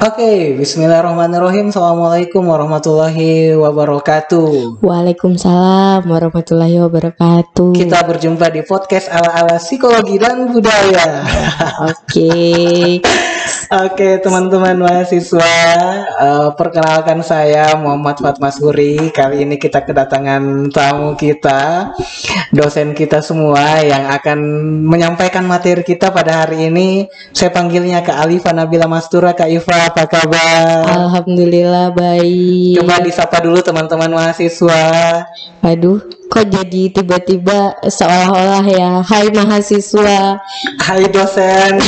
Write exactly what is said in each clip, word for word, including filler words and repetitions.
Oke, okay, bismillahirrahmanirrahim. Assalamualaikum warahmatullahi wabarakatuh. Waalaikumsalam warahmatullahi wabarakatuh. Kita berjumpa di podcast ala-ala psikologi dan budaya. Oke. Okay. Oke, okay, teman-teman mahasiswa, uh, perkenalkan saya Muhammad Fatma Shuri. Kali ini kita kedatangan tamu kita, dosen kita semua yang akan menyampaikan materi kita pada hari ini. Saya panggilnya Kak Alifa Nabila Mastura. Kak Iva, apa kabar? Alhamdulillah baik. Coba disapa dulu teman-teman mahasiswa. Aduh, kok jadi tiba-tiba seolah-olah ya, hai mahasiswa, hai dosen.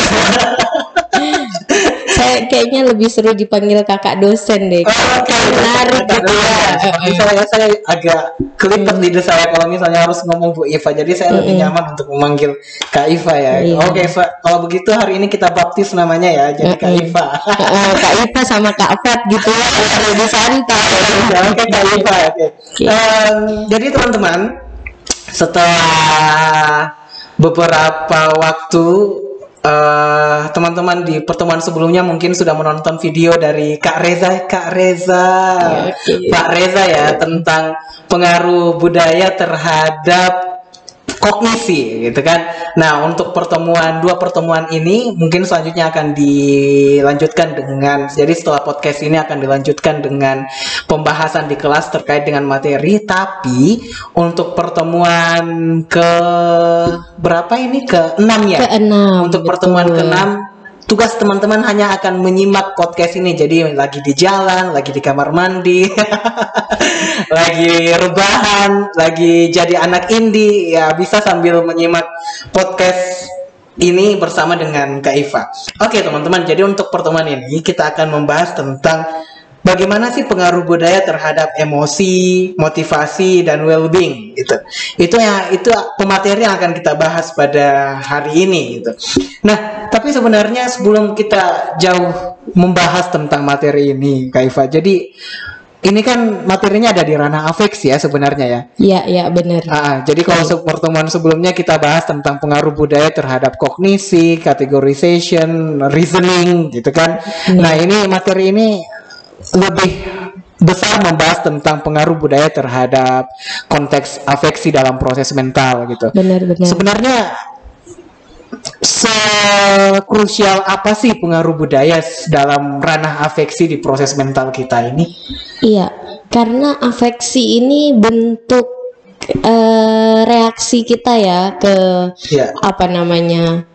Saya kayaknya lebih seru dipanggil kakak dosen deh. Oh, okay. Menarik gitu ya. Misalnya saya agak kelipet lidah saya kalau misalnya harus ngomong Bu Iva. Jadi saya lebih mm-hmm. nyaman untuk memanggil Kak Iva ya. Iya. Oke, okay, so, kalau begitu hari ini kita baptis namanya ya. Jadi mm-hmm. Kak Iva. Uh, Kak Iva sama Kak Fat gitu ya. Lebih santai. Oke, Kak Iva. Okay. Okay. Um, jadi teman-teman, setelah beberapa waktu Uh, teman-teman di pertemuan sebelumnya mungkin sudah menonton video dari Kak Reza, Kak Reza, okay. Pak Reza ya, tentang pengaruh budaya terhadap kognisi gitu kan. Nah, untuk pertemuan dua pertemuan ini mungkin selanjutnya akan dilanjutkan dengan, jadi setelah podcast ini akan dilanjutkan dengan pembahasan di kelas terkait dengan materi. Tapi untuk pertemuan ke berapa ini, ke enam ya? Ke enam. Untuk betul. Pertemuan ke enam tugas teman-teman hanya akan menyimak podcast ini. Jadi lagi di jalan, lagi di kamar mandi, lagi rebahan, lagi jadi anak indie ya, bisa sambil menyimak podcast ini bersama dengan Kak Iva. Oke teman-teman, jadi untuk pertemuan ini kita akan membahas tentang bagaimana sih pengaruh budaya terhadap emosi, motivasi, dan well-being gitu. Itu yang itu pemateri yang akan kita bahas pada hari ini gitu. Nah, tapi sebenarnya sebelum kita jauh membahas tentang materi ini, Kak Iva, jadi ini kan materinya ada di ranah afeksi ya sebenarnya ya. Iya, iya benar. Ah, jadi kalau se- pertemuan sebelumnya kita bahas tentang pengaruh budaya terhadap kognisi, categorization, reasoning gitu kan. Ya. Nah, ini materi ini lebih besar membahas tentang pengaruh budaya terhadap konteks afeksi dalam proses mental gitu. Benar, benar. Sebenarnya sekrusial apa sih pengaruh budaya dalam ranah afeksi di proses mental kita ini? Iya, karena afeksi ini bentuk uh, reaksi kita ya ke ya. apa namanya?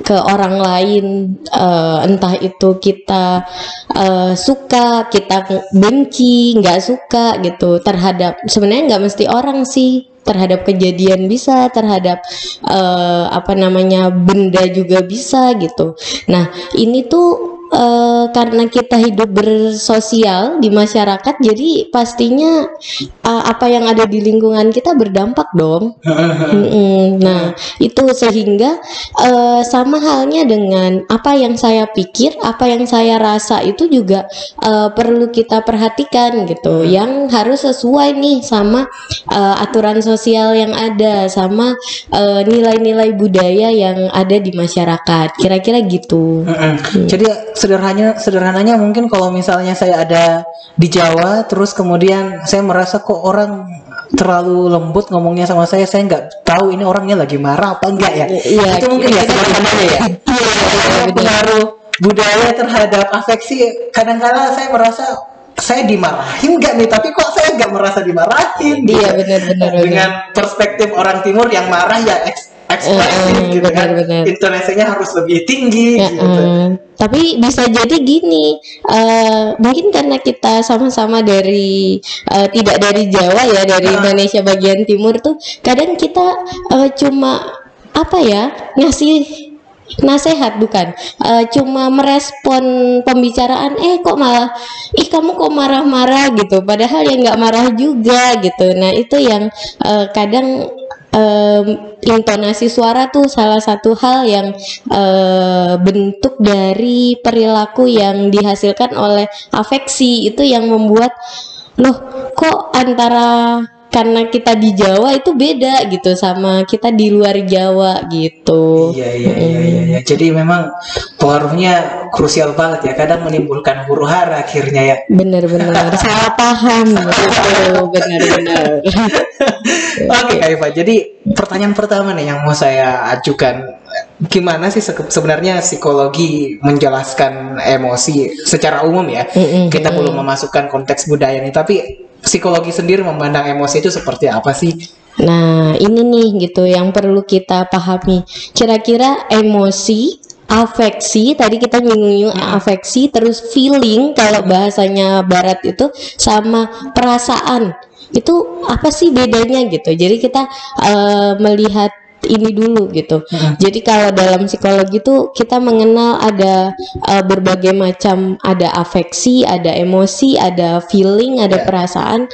ke orang lain, uh, entah itu kita uh, suka, kita benci, nggak suka gitu terhadap, sebenarnya nggak mesti orang sih, terhadap kejadian bisa, terhadap uh, apa namanya benda juga bisa gitu. Nah ini tuh Uh, karena kita hidup bersosial di masyarakat, jadi pastinya uh, apa yang ada di lingkungan kita berdampak dong. Mm-mm. Nah itu sehingga uh, sama halnya dengan apa yang saya pikir, apa yang saya rasa itu juga uh, perlu kita perhatikan gitu, yang harus sesuai nih sama uh, aturan sosial yang ada, sama uh, nilai-nilai budaya yang ada di masyarakat, kira-kira gitu. Mm. Jadi sederhananya sederhananya mungkin kalau misalnya saya ada di Jawa terus kemudian saya merasa kok orang terlalu lembut ngomongnya sama saya, saya nggak tahu ini orangnya lagi marah apa enggak ya, ya itu ya, mungkin ya sederhananya ya, ya. Pengaruh budaya terhadap afeksi, kadang-kadang saya merasa saya dimarahin nggak nih, tapi kok saya nggak merasa dimarahin. Iya benar-benar. Dengan perspektif orang timur yang marah ya eks- ekspresif uh, uh, gitu bener, kan bener. Intonasinya harus lebih tinggi uh, gitu. Uh, tapi bisa jadi gini, uh, mungkin karena kita sama-sama dari uh, tidak dari Jawa ya, dari uh. Indonesia bagian timur tuh kadang kita uh, cuma apa ya, ngasih nasehat bukan uh, cuma merespon pembicaraan, eh kok malah ih kamu kok marah-marah gitu, padahal ya nggak marah juga gitu. Nah itu yang uh, kadang Um, intonasi suara tuh salah satu hal yang uh, bentuk dari perilaku yang dihasilkan oleh afeksi, itu yang membuat loh kok antara karena kita di Jawa itu beda gitu sama kita di luar Jawa gitu. Iya iya iya. iya. Jadi memang pengaruhnya krusial banget ya, kadang menimbulkan huru hara akhirnya ya. Benar-benar salah paham gitu, benar-benar. Oke Kak Alifa, jadi pertanyaan pertama nih yang mau saya ajukan, gimana sih sebenarnya psikologi menjelaskan emosi secara umum ya? Mm-hmm. Kita belum memasukkan konteks budaya nih, tapi psikologi sendiri memandang emosi itu seperti apa sih? Nah, ini nih gitu yang perlu kita pahami. Kira-kira emosi, afeksi, tadi kita nyinggung afeksi, terus feeling kalau bahasanya barat itu, sama perasaan. Itu apa sih bedanya gitu? Jadi kita uh, melihat ini dulu gitu. Hmm. Jadi kalau dalam psikologi itu kita mengenal ada uh, berbagai macam, ada afeksi, ada emosi, ada feeling, ada perasaan.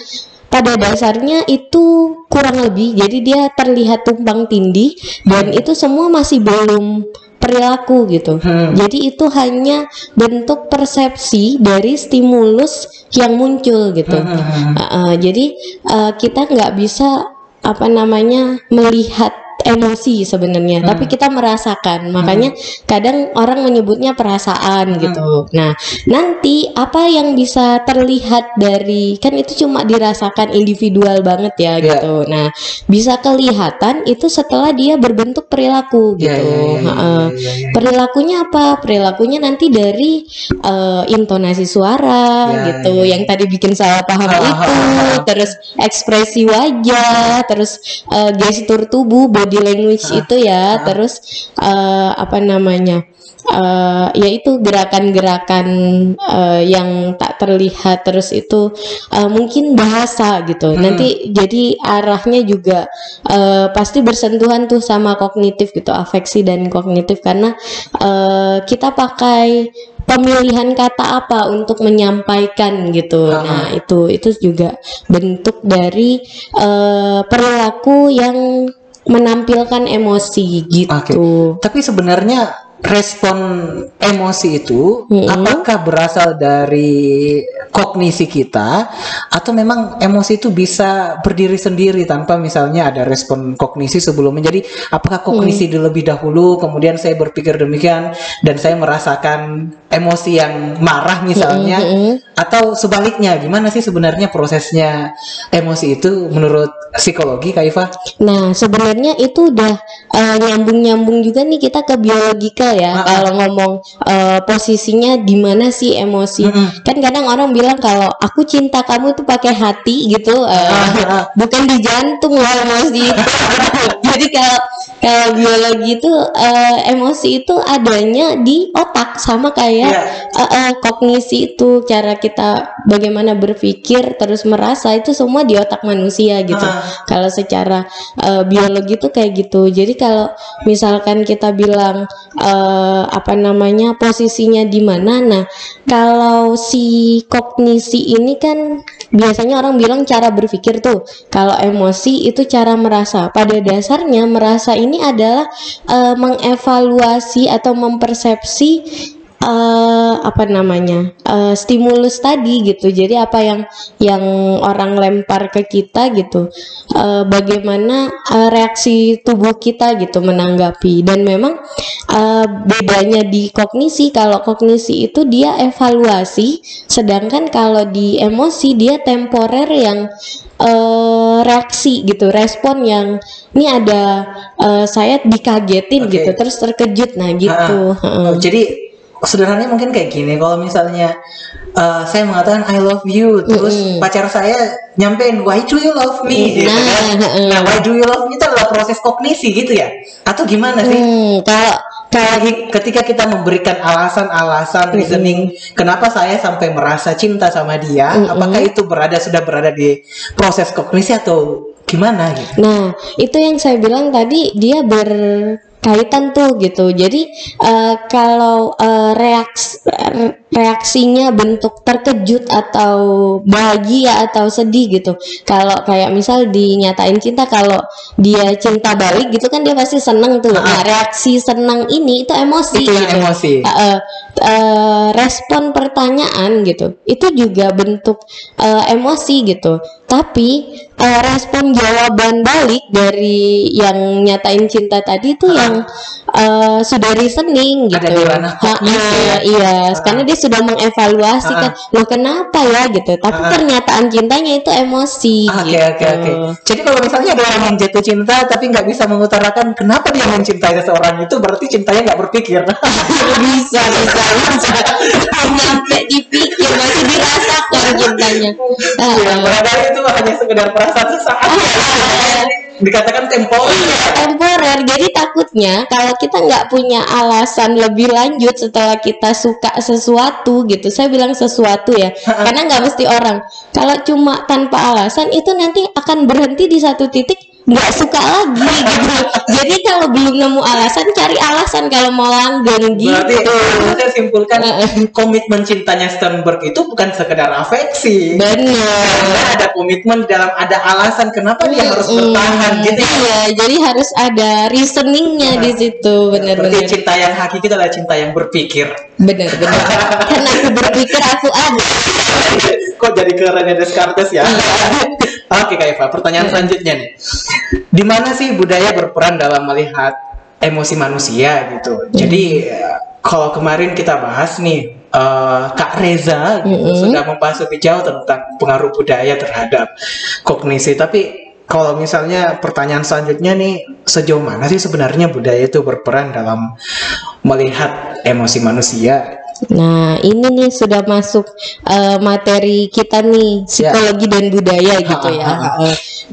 Pada dasarnya itu kurang lebih, jadi dia terlihat tumpang tindih dan itu semua masih belum perilaku gitu. Hmm. Jadi itu hanya bentuk persepsi dari stimulus yang muncul gitu. Hmm. Uh, uh, jadi uh, kita nggak bisa apa namanya melihat emosi sebenarnya, hmm. tapi kita merasakan. Makanya hmm. kadang orang menyebutnya perasaan gitu. Hmm. Nah, nanti apa yang bisa terlihat dari, kan itu cuma dirasakan individual banget ya, yeah. gitu. Nah, bisa kelihatan itu setelah dia berbentuk perilaku gitu. Yeah, yeah, yeah, yeah, yeah, yeah. Perilakunya apa? Perilakunya nanti dari uh, intonasi suara yeah, gitu, yeah. yang tadi bikin salah paham oh, itu, oh, oh. terus ekspresi wajah, terus uh, gestur tubuh, body language ah, itu ya, ah. terus uh, apa namanya uh, yaitu gerakan-gerakan uh, yang tak terlihat, terus itu uh, mungkin bahasa gitu. Hmm. Nanti jadi arahnya juga uh, pasti bersentuhan tuh sama kognitif gitu, afeksi dan kognitif, karena uh, kita pakai pemilihan kata apa untuk menyampaikan gitu. Uh-huh. Nah, itu itu juga bentuk dari uh, perilaku yang menampilkan emosi gitu. Okay. Tapi sebenarnya respon emosi itu mm-hmm. apakah berasal dari kognisi kita atau memang emosi itu bisa berdiri sendiri tanpa misalnya ada respon kognisi sebelumnya? Jadi apakah kognisi mm-hmm. lebih dahulu, kemudian saya berpikir demikian dan saya merasakan emosi yang marah misalnya, mm-hmm. atau sebaliknya? Gimana sih sebenarnya prosesnya emosi itu menurut psikologi, Kak Alifa? Nah, sebenarnya itu udah uh, nyambung-nyambung juga nih kita ke biologikal ya. Uh-uh. Kalau ngomong uh, posisinya di mana sih emosi? Uh-uh. Kan kadang orang bilang kalau aku cinta kamu itu pakai hati gitu, uh, uh-uh. bukan di jantung loh emosi itu. Jadi kalau kalau biologi itu uh, emosi itu adanya di otak, sama kayak yeah. uh, uh, kognisi itu, cara kita bagaimana berpikir terus merasa itu semua di otak manusia gitu. Uh-huh. Kalau secara uh, biologi itu kayak gitu. Jadi kalau misalkan kita bilang uh, apa namanya posisinya di mana, nah kalau si kognisi ini kan biasanya orang bilang cara berpikir tuh, kalau emosi itu cara merasa. Pada dasarnya merasa ini adalah uh, mengevaluasi atau mempersepsi Uh, apa namanya uh, stimulus tadi gitu. Jadi apa yang yang orang lempar ke kita gitu, uh, bagaimana uh, reaksi tubuh kita gitu menanggapi. Dan memang uh, bedanya di kognisi, kalau kognisi itu dia evaluasi, sedangkan kalau di emosi dia temporer yang Uh, reaksi gitu, respon yang ini ada uh, saya dikagetin okay. gitu, terus terkejut, nah gitu. Uh, uh. Jadi sederhananya mungkin kayak gini, kalau misalnya uh, saya mengatakan I love you, terus mm-hmm. pacar saya nyampein why do you love me? Nah, gitu, kan? Nah, why do you love me itu adalah proses kognisi gitu ya? Atau gimana sih? Hmm, kalau Kayak ketika kita memberikan alasan-alasan mm-hmm. reasoning kenapa saya sampai merasa cinta sama dia, mm-hmm. apakah itu berada sudah berada di proses kognisi atau gimana gitu? Nah, itu yang saya bilang tadi, dia ber kaitan tuh gitu. Jadi uh, kalau uh, reaksi reaksinya bentuk terkejut atau bahagia atau sedih gitu. Kalau kayak misal dinyatain cinta, kalau dia cinta balik gitu kan dia pasti seneng tuh. Nah, reaksi seneng ini itu emosi. Itu yang gitu. Emosi. Uh, uh, respon pertanyaan gitu. Itu juga bentuk uh, emosi gitu. Tapi uh, respon jawaban balik dari yang nyatain cinta tadi itu uh. yang uh, sudah reasoning gitu. Ada di mana? Ha, uh, iya, uh. karena dia sudah mengevaluasi uh. kan, loh kenapa ya gitu. Tapi uh. pernyataan cintanya itu emosi. Oke, okay, gitu. oke, okay, oke. Okay. Jadi kalau misalnya ada orang yang jatuh cinta tapi nggak bisa mengutarakan kenapa dia mencintai seseorang itu, berarti cintanya nggak berpikir. bisa, bisa, bisa. Sampai dipikir, masih dirasakan cintanya. Uh, ya, berarti itu hanya sekedar perasaan sesaat. Dikatakan temporer. Iya, temporer. Jadi takutnya kalau kita nggak punya alasan lebih lanjut setelah kita suka sesuatu gitu. Saya bilang sesuatu ya, karena nggak mesti orang. Kalau cuma tanpa alasan itu nanti akan berhenti di satu titik, nggak suka lagi gitu. Jadi kalau belum nemu alasan, cari alasan kalau mau langgeng gitu. Berarti saya simpulkan komitmen cintanya Sternberg itu bukan sekedar afeksi. Benar. Karena ada komitmen di dalam, ada alasan kenapa mm, dia harus mm, bertahan gitu. Iya, jadi harus ada reasoningnya nah, di situ. Benar-benar. Berarti cinta yang hakiki adalah cinta yang berpikir. Benar-benar. Karena aku berpikir aku ada. Kok jadi kerennya Descartes ya? Oke Kak Eva, pertanyaan selanjutnya nih, di mana sih budaya berperan dalam melihat emosi manusia gitu? Jadi kalau kemarin kita bahas nih, uh, Kak Reza gitu, mm-hmm. sudah membahas lebih jauh tentang pengaruh budaya terhadap kognisi. Tapi kalau misalnya pertanyaan selanjutnya nih, sejauh mana sih sebenarnya budaya itu berperan dalam melihat emosi manusia? Nah ini nih sudah masuk uh, materi kita nih, psikologi yeah. dan budaya gitu ya.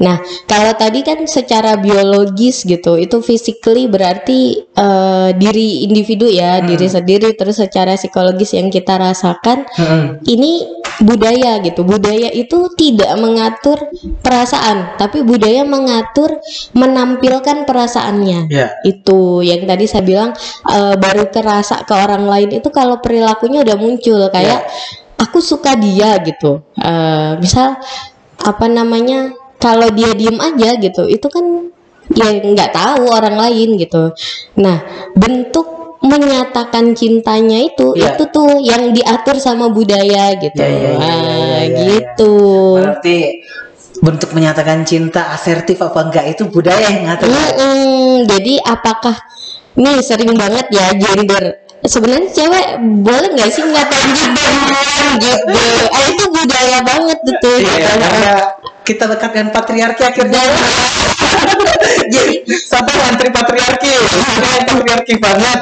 Nah kalau tadi kan secara biologis gitu, itu physically berarti uh, diri individu ya, hmm. diri sendiri. Terus secara psikologis yang kita rasakan, hmm. ini budaya gitu. Budaya itu tidak mengatur perasaan, tapi budaya mengatur, menampilkan perasaannya yeah. Itu yang tadi saya bilang uh, baru kerasa ke orang lain itu kalau perilakunya udah muncul kayak yeah. aku suka dia gitu. Uh, misal apa namanya, kalau dia diem aja gitu, itu kan ya nggak tahu orang lain gitu. Nah bentuk menyatakan cintanya itu yeah. itu tuh yang diatur sama budaya gitu. Yeah, yeah, yeah, yeah, yeah, yeah, yeah. Gitu. Berarti bentuk menyatakan cinta asertif apa enggak itu budaya yang ngatur. Mm-mm. Jadi apakah nih sering banget ya gender. Sebenarnya cewek boleh nggak sih ngatain gitu? Eh, itu budaya banget betul. Iya, karena kita lekatkan patriarki akhirnya. Jadi sampai antri patriarki, patriarki banget.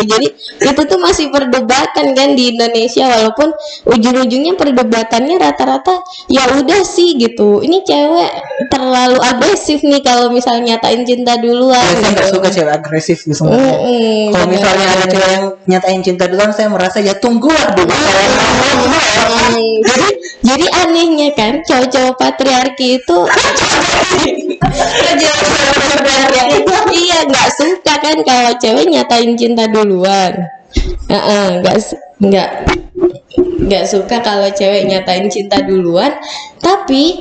Jadi itu tuh masih perdebatan kan di Indonesia, walaupun ujung-ujungnya perdebatannya rata-rata ya udah sih gitu. Ini cewek terlalu agresif nih kalau misalnya nyatain cinta duluan. Saya nggak suka cewek agresif gitu. Kalau misalnya ada cewek yang nyatain cinta duluan, saya merasa ya tunggu dulu. Jadi jadi anehnya kan cowok-cowok patriarki itu. Iya nggak suka kan kalau cewek nyatain cinta duluan, nggak nggak nggak suka kalau cewek nyatain cinta duluan, tapi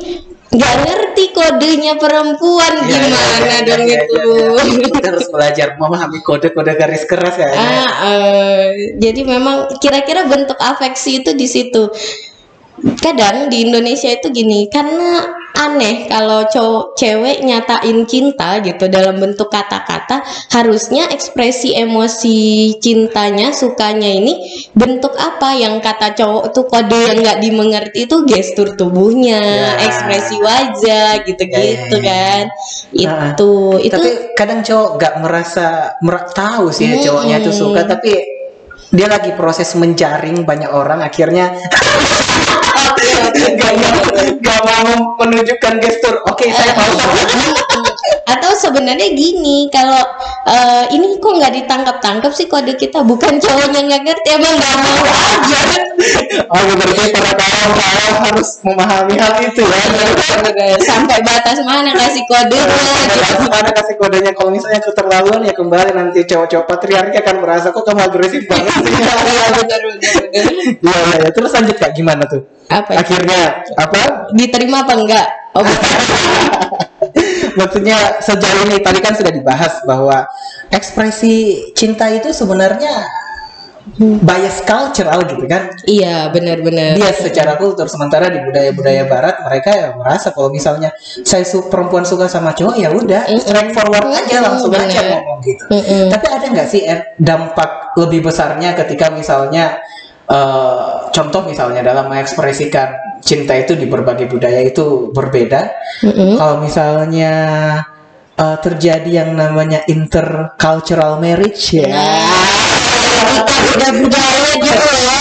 nggak ngerti kodenya perempuan ya, gimana ya, ya, dong ya, itu. Ya, ya, ya. Kita harus belajar memahami kode-kode garis keras kayaknya. Ah, uh, jadi memang kira-kira bentuk afeksi itu di situ. Kadang di Indonesia itu gini, karena aneh kalau cowok cewek nyatain cinta gitu dalam bentuk kata-kata, harusnya ekspresi emosi cintanya, sukanya ini bentuk apa yang kata cowok tuh kode yang nggak dimengerti itu gestur tubuhnya, ya. Ekspresi wajah gitu-gitu ya, ya, ya. Kan itu nah, itu tapi kadang cowok nggak merasa mer- tahu sih hmm. ya cowoknya itu suka, tapi dia lagi proses menjaring banyak orang akhirnya Gak, gak, gak mau menunjukkan gestur. Oke, okay, saya tahu. Atau sebenarnya gini, kalau uh, ini kok nggak ditangkap-tangkap sih kode kita, bukan cowoknya nggak ngerti, emang nggak mau aja. Oh, berarti para cowok harus memahami hal itu ya. Sampai batas mana kasih kodenya? Sampai mana kasih kodenya? Kalau misalnya keterlaluan ya kembali nanti cowok-cowok patriarki akan merasa kok kamu agresif banget. Iya benar benar. Iya ya. Terus lanjut Kak, gimana tuh? Apa? Akhirnya apa? Diterima apa enggak? Oh, maksudnya sejauh ini tadi kan sudah dibahas bahwa ekspresi cinta itu sebenarnya bias cultural gitu kan? Iya benar-benar. Dia secara kultur, sementara di budaya-budaya Barat mereka ya merasa kalau misalnya saya su- perempuan suka sama cowok ya udah mm-hmm. straight forward aja langsung aja mm-hmm. ngomong gitu. Mm-hmm. Tapi ada nggak sih dampak lebih besarnya ketika misalnya uh, contoh misalnya dalam mengekspresikan cinta itu di berbagai budaya itu berbeda. Mm-hmm. Kalau misalnya uh, terjadi yang namanya intercultural marriage ya. Beda budaya gitu ya.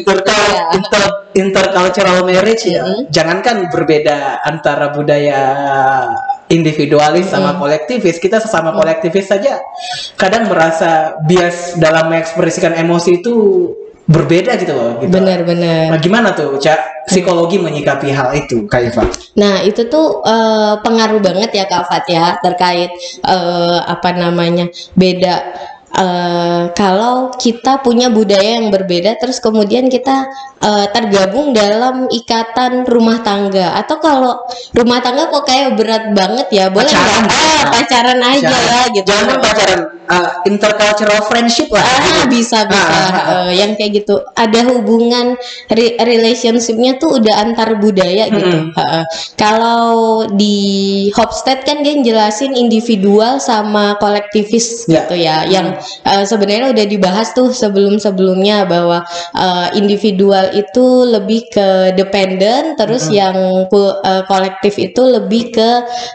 Intercultural inter, intercultural marriage ya. Mm-hmm. Jangankan berbeda antara budaya individualis sama mm-hmm. kolektivis, kita sesama mm-hmm. kolektivis saja kadang merasa bias dalam mengekspresikan emosi itu berbeda gitu loh gitu. Benar-benar. Nah, gimana tuh Cak psikologi menyikapi hal itu Kak Iva? Nah itu tuh uh, pengaruh banget ya Kak Fat ya, terkait uh, apa namanya beda uh, kalau kita punya budaya yang berbeda terus kemudian kita uh, tergabung dalam ikatan rumah tangga, atau kalau rumah tangga kok kayak berat banget ya boleh nggak eh, pacaran aja lah gitu. Jangan pacaran. Uh, intercultural friendship lah ah, bisa bisa ah, ah, ah. Uh, yang kayak gitu ada hubungan re- relationshipnya tuh udah antar budaya hmm. gitu. Uh, kalau di Hofstede kan dia jelasin individual sama kolektivis yeah. gitu ya, yang uh, sebenarnya udah dibahas tuh sebelum sebelumnya bahwa uh, individual itu lebih ke dependent, terus hmm. yang uh, kolektif itu lebih ke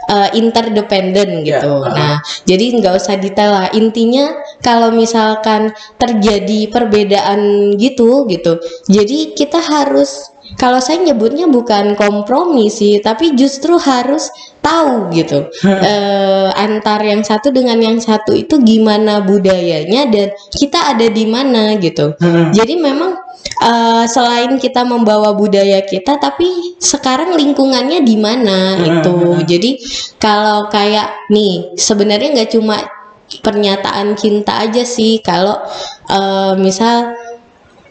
uh, interdependent gitu. Yeah. Nah jadi nggak usah detail lah. Intinya kalau misalkan terjadi perbedaan gitu gitu, jadi kita harus, kalau saya nyebutnya bukan kompromi sih, tapi justru harus tahu gitu hmm. e, antar yang satu dengan yang satu itu gimana budayanya dan kita ada di mana gitu. Hmm. Jadi memang e, selain kita membawa budaya kita, tapi sekarang lingkungannya di mana hmm. itu. Jadi kalau kayak nih sebenarnya nggak cuma pernyataan cinta aja sih, kalau uh, misal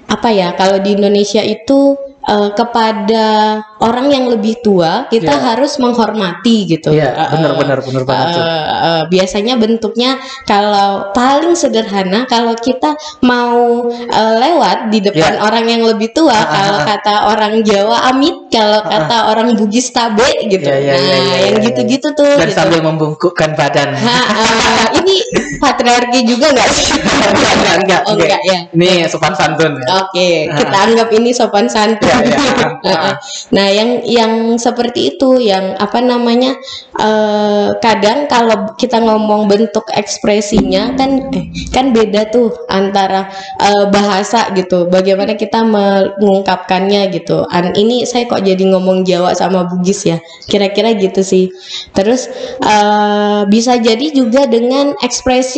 apa ya, kalau di Indonesia itu uh, kepada orang yang lebih tua kita yeah. harus menghormati gitu. Iya, yeah, benar-benar uh, benar banget. Uh, uh, biasanya bentuknya kalau paling sederhana, kalau kita mau uh, lewat di depan yeah. orang yang lebih tua, uh-huh. kalau kata orang Jawa amit, kalau uh-huh. kata orang Bugis tabe gitu. Yeah, yeah, nah, yeah, yeah, yang yeah, gitu-gitu yeah. tuh. Dan gitu. Sambil membungkukkan badan. Nah, uh, ini patriarki juga nggak sih? enggak, enggak, enggak, oh, enggak, enggak ya. Ini sopan santun. Ya. Oke, okay, uh-huh. kita anggap ini sopan santun. Yeah, yeah. uh-huh. Nah, yang yang seperti itu, yang apa namanya uh, kadang kalau kita ngomong bentuk ekspresinya kan eh, kan beda tuh antara uh, bahasa gitu, bagaimana kita mengungkapkannya gitu. An ini saya kok jadi ngomong Jawa sama Bugis ya, kira-kira gitu sih. Terus uh, bisa jadi juga dengan ekspresi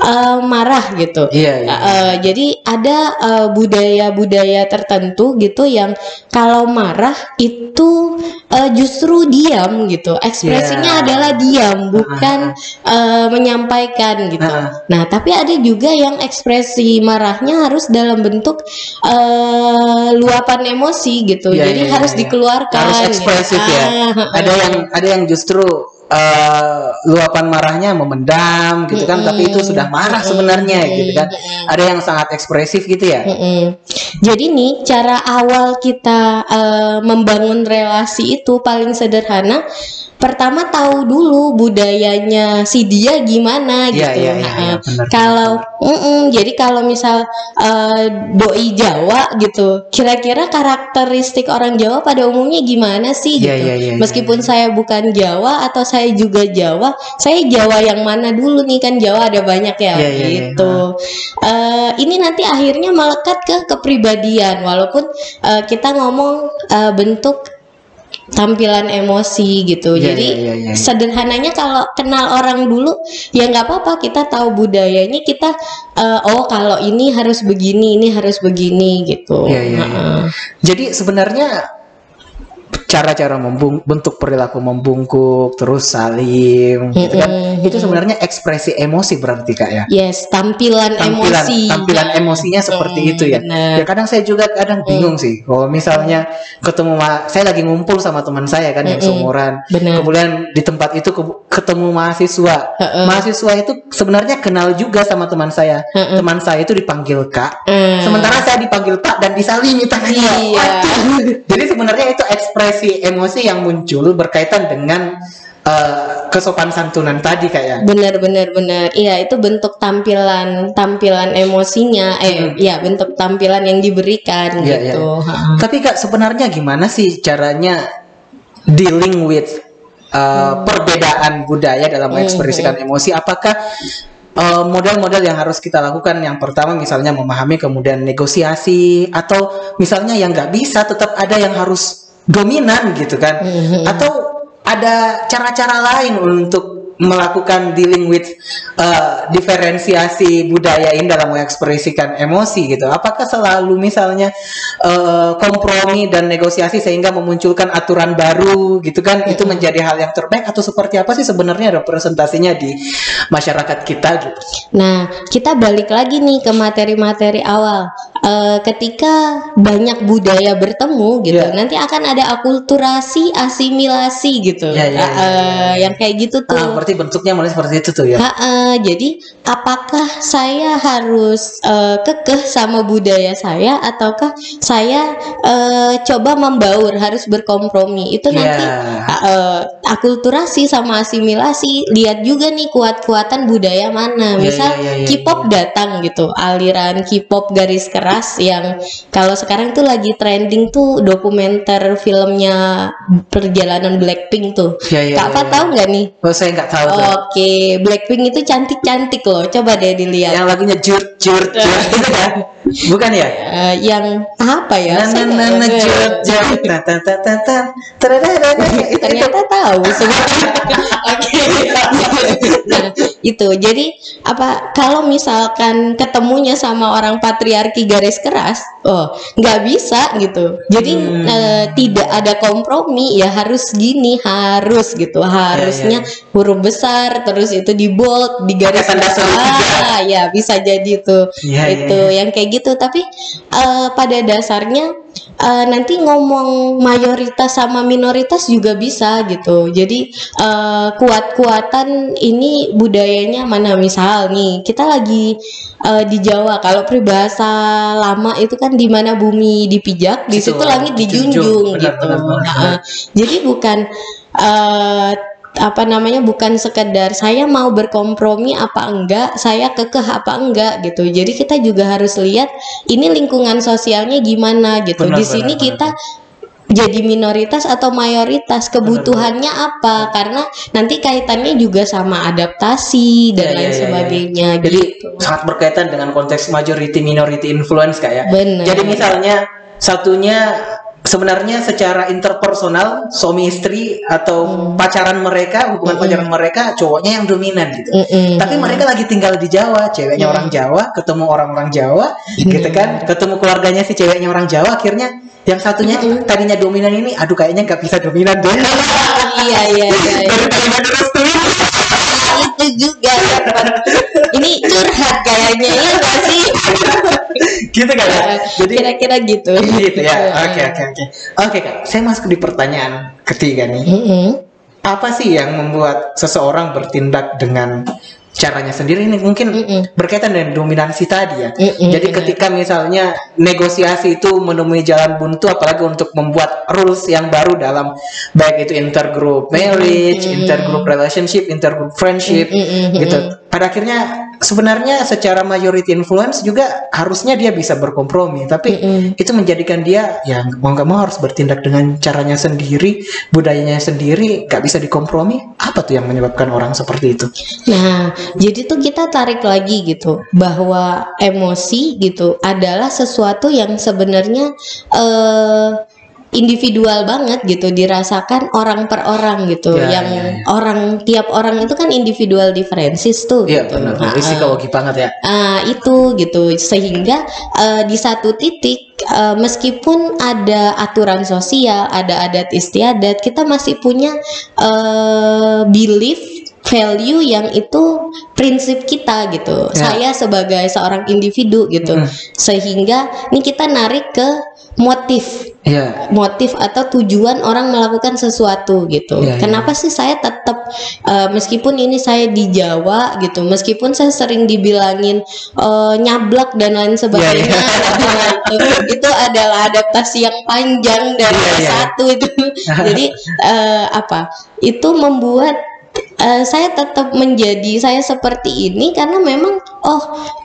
Uh, marah gitu. Yeah, yeah. Uh, jadi ada uh, budaya-budaya tertentu gitu yang kalau marah itu uh, justru diam gitu. Ekspresinya yeah. adalah diam, bukan uh-huh. uh, menyampaikan gitu. Uh-huh. Nah, tapi ada juga yang ekspresi marahnya harus dalam bentuk uh, luapan emosi gitu. Yeah, jadi yeah, harus yeah. dikeluarkan. Harus ekspresif gitu. ya. Uh-huh. Ada yang ada yang justru Uh, luapan marahnya memendam gitu kan, mm-hmm. tapi itu sudah marah sebenarnya mm-hmm. gitu kan. Ada yang sangat ekspresif gitu ya. Mm-hmm. Jadi nih cara awal kita uh, membangun relasi itu paling sederhana. Pertama tahu dulu budayanya si dia gimana gitu. Ya, ya, ya, ya, benar, kalau jadi kalau misal uh, doi Jawa gitu, kira-kira karakteristik orang Jawa pada umumnya gimana sih ya, gitu. Ya, ya, Meskipun ya, ya. saya bukan Jawa atau saya juga Jawa, saya Jawa yang mana dulu nih, kan Jawa ada banyak ya, ya gitu. Ya, ya, ya. Uh, ini nanti akhirnya melekat ke kepribadian, walaupun uh, kita ngomong uh, bentuk tampilan emosi gitu. Yeah, jadi yeah, yeah, yeah. sederhananya kalau kenal orang dulu ya nggak apa-apa, kita tahu budayanya, kita uh, oh kalau ini harus begini, ini harus begini gitu. Yeah, yeah, yeah. Uh. Jadi sebenarnya cara-cara membentuk perilaku membungkuk terus salim, mm-hmm. gitu kan, itu sebenarnya ekspresi emosi berarti Kak ya? Yes, tampilan, tampilan emosi, tampilan emosinya seperti mm, itu ya. Bener. Ya kadang saya juga kadang mm. bingung sih, kalau misalnya ketemu, saya lagi ngumpul sama teman saya kan mm-hmm. yang seumuran, bener. Kemudian di tempat itu ketemu mahasiswa, mm-hmm. mahasiswa itu sebenarnya kenal juga sama teman saya, mm-hmm. teman saya itu dipanggil Kak, mm. sementara saya dipanggil Pak dan disalimi tangannya. Iya. Jadi sebenarnya itu ekspresi emosi yang muncul berkaitan dengan uh, kesopan santunan tadi kayak. Benar, benar, benar. Iya, itu bentuk tampilan tampilan emosinya. Eh, iya, hmm. bentuk tampilan yang diberikan ya, gitu. Ya. Hmm. Tapi Kak, sebenarnya gimana sih caranya dealing with uh, hmm. perbedaan budaya dalam mengekspresikan hmm. emosi? Apakah uh, model-model yang harus kita lakukan yang pertama misalnya memahami, kemudian negosiasi, atau misalnya yang nggak bisa tetap ada yang harus dominan gitu kan, mm-hmm. atau ada cara-cara lain untuk melakukan dealing with uh, diferensiasi budaya ini dalam mengekspresikan emosi gitu? Apakah selalu misalnya uh, kompromi dan negosiasi sehingga memunculkan aturan baru gitu kan, mm-hmm. itu menjadi hal yang terbaik, atau seperti apa sih sebenarnya representasinya di masyarakat kita gitu? Nah, kita balik lagi nih ke materi-materi awal. Uh, ketika banyak budaya bertemu gitu, yeah. nanti akan ada akulturasi, asimilasi gitu, yeah, yeah, uh, yeah, yeah, yeah. yang kayak gitu tuh. Uh, berarti bentuknya mulai seperti itu tuh ya. Uh, uh, jadi apakah saya harus uh, kekeh sama budaya saya, ataukah saya uh, coba membaur, harus berkompromi? Itu nanti yeah. uh, uh, akulturasi sama asimilasi. Lihat juga nih kuat-kuatan budaya mana. Misal yeah, yeah, yeah, yeah, K-pop yeah. datang gitu, aliran K-pop garis keras yang kalau sekarang tuh lagi trending tuh dokumenter filmnya perjalanan Blackpink tuh. Ya, ya, Kak Fa ya, ya. tahu nggak nih? Oh, saya nggak tahu. Oke, okay. Blackpink itu cantik-cantik loh. Coba deh dilihat. Yang lagunya jurt jurt jurt itu kan? Bukan ya? Uh, yang apa ya? Nana jurt jurt tatatatan. Ternyata tahu sebenarnya. Oke. Itu. Jadi apa kalau misalkan ketemunya sama orang patriarki garis keras, oh nggak bisa gitu. Jadi hmm. e, tidak ada kompromi, ya harus gini, harus gitu, harusnya ya, ya, ya. huruf besar, terus itu di bold, di garis keras, ah, ya bisa jadi itu, ya, itu ya, ya. yang kayak gitu. Tapi e, pada dasarnya e, nanti ngomong mayoritas sama minoritas juga bisa gitu. Jadi e, kuat-kuatan ini budayanya mana, misal nih kita lagi e, di Jawa, kalau peribahasa lama itu kan di mana bumi dipijak, di situ langit dijunjung, benar, gitu. Benar, benar. Nah, jadi bukan uh, apa namanya, bukan sekedar saya mau berkompromi apa enggak, saya kekeh apa enggak gitu. Jadi kita juga harus lihat ini lingkungan sosialnya gimana gitu. Benar, di sini benar, kita benar. jadi minoritas atau mayoritas, kebutuhannya apa, karena nanti kaitannya juga sama adaptasi dan ya, lain ya, sebagainya ya, ya. Jadi gitu. Sangat berkaitan dengan konteks majority minority influence kayak. Bener. Jadi misalnya satunya sebenarnya secara interpersonal suami istri atau mm. pacaran mereka, hubungan mm. pacaran mereka cowoknya yang dominan gitu. Mm-mm. Tapi mereka lagi tinggal di Jawa, ceweknya mm. orang Jawa, ketemu orang-orang Jawa, mm. gitu kan, ketemu keluarganya si ceweknya orang Jawa, akhirnya yang satunya mm. tadinya dominan ini, aduh kayaknya nggak bisa dominan deh. Iya iya iya. Itu juga teman. Ini curhat kayaknya ya nggak sih? Gitu kan ya? Jadi kira-kira gitu. Gitu ya. Oke oke oke. Oke Kak, saya masuk di pertanyaan ketiga nih. Mm-hmm. Apa sih yang membuat seseorang bertindak dengan caranya sendiri? Ini mungkin mm-hmm. berkaitan dengan dominansi tadi ya. Mm-hmm. Jadi ketika misalnya negosiasi itu menemui jalan buntu, apalagi untuk membuat rules yang baru dalam baik itu intergroup marriage, mm-hmm. intergroup relationship, intergroup friendship, mm-hmm. gitu. Pada akhirnya sebenarnya secara majority influence juga harusnya dia bisa berkompromi, tapi mm-hmm. itu menjadikan dia ya mau nggak mau harus bertindak dengan caranya sendiri, budayanya sendiri, nggak bisa dikompromi. Apa tuh yang menyebabkan orang seperti itu? Nah, jadi tuh kita tarik lagi gitu, bahwa emosi gitu adalah sesuatu yang sebenarnya eh, individual banget gitu, dirasakan orang per orang gitu. Ya, yang ya, ya. orang tiap orang itu kan individual differences tuh. Iya gitu. Benar. Nah, psikologi banget ya. Uh, itu gitu, sehingga uh, di satu titik uh, meskipun ada aturan sosial, ada adat istiadat, kita masih punya uh, belief, value yang itu prinsip kita gitu. Ya. Saya sebagai seorang individu gitu. Hmm. Sehingga ini kita narik ke motif. Yeah. Motif atau tujuan orang melakukan sesuatu gitu. Yeah, Kenapa yeah. sih saya tetap uh, meskipun ini saya di Jawa gitu, meskipun saya sering dibilangin uh, nyablak dan lain sebagainya, yeah, yeah. itu adalah adaptasi yang panjang dari yeah, yeah. satu itu. Jadi uh, apa? Itu membuat Uh, saya tetap menjadi saya seperti ini karena memang oh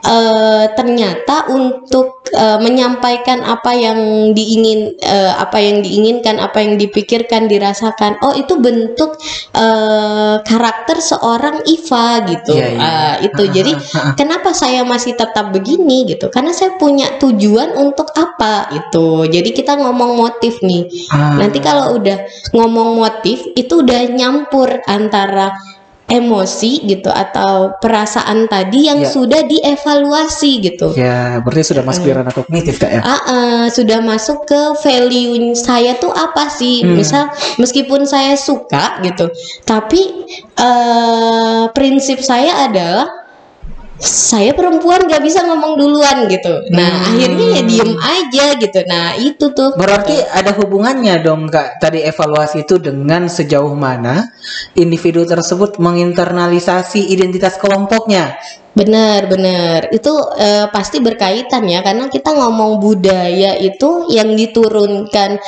uh, ternyata untuk uh, menyampaikan apa yang diingin uh, apa yang diinginkan, apa yang dipikirkan, dirasakan, oh itu bentuk uh, karakter seorang Iva gitu. Yeah, yeah. Uh, itu jadi kenapa saya masih tetap begini gitu, karena saya punya tujuan untuk apa itu. Jadi kita ngomong motif nih, uh. nanti kalau udah ngomong motif itu udah nyampur antara emosi gitu atau perasaan tadi yang ya. sudah dievaluasi gitu. Ya, berarti sudah masuk ke ranah hmm. kognitif Kak ya? Uh, uh, sudah masuk ke value saya tuh apa sih? Hmm. Misal meskipun saya suka gitu, tapi uh, prinsip saya adalah saya perempuan gak bisa ngomong duluan gitu. Nah hmm. akhirnya ya diem aja gitu. Nah itu tuh berarti gitu. Ada hubungannya dong Kak tadi evaluasi itu dengan sejauh mana individu tersebut menginternalisasi identitas kelompoknya. Benar-benar itu uh, pasti berkaitan ya, karena kita ngomong budaya itu yang diturunkan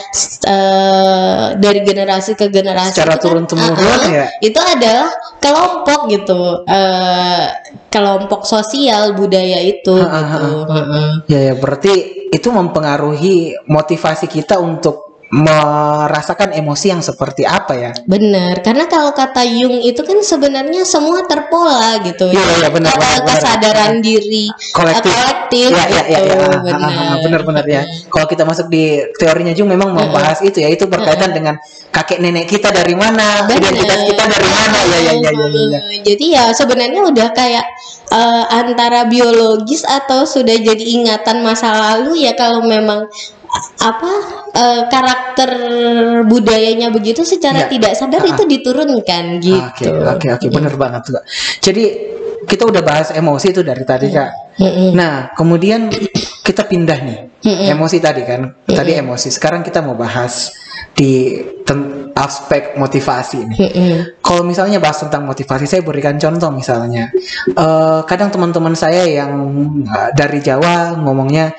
uh, dari generasi ke generasi secara turun temurun uh-uh, ya itu adalah kelompok gitu, uh, kelompok sosial budaya itu uh-uh, gitu. uh-uh. Ya, ya berarti itu mempengaruhi motivasi kita untuk merasakan emosi yang seperti apa ya? Benar, karena kalau kata Jung itu kan sebenarnya semua terpola gitu ya. Iya, ya, benar, benar, kesadaran benar. diri kolektif, kolektif ya, ya, ya, ya. benar, benar ya. Kalau kita masuk di teorinya Jung memang membahas uh-huh. itu ya, itu berkaitan uh-huh. dengan kakek nenek kita dari mana, identitas kita dari mana ya, ya, ya, ya, ya. Jadi ya sebenarnya udah kayak uh, antara biologis atau sudah jadi ingatan masa lalu ya, kalau memang apa e, karakter budayanya begitu secara ya. tidak sadar uh-huh. itu diturunkan gitu. Oke okay, oke okay, oke okay. benar yeah. banget Kak. Jadi kita udah bahas emosi itu dari tadi Kak. Mm-mm. Nah kemuan kita pindah nih Mm-mm. emosi tadi kan. Mm-mm. Tadi emosi. Sekarang kita mau bahas di ten- aspek motivasi nih. Kalau misalnya bahas tentang motivasi, saya berikan contoh misalnya. Uh, kadang teman-teman saya yang uh, dari Jawa ngomongnya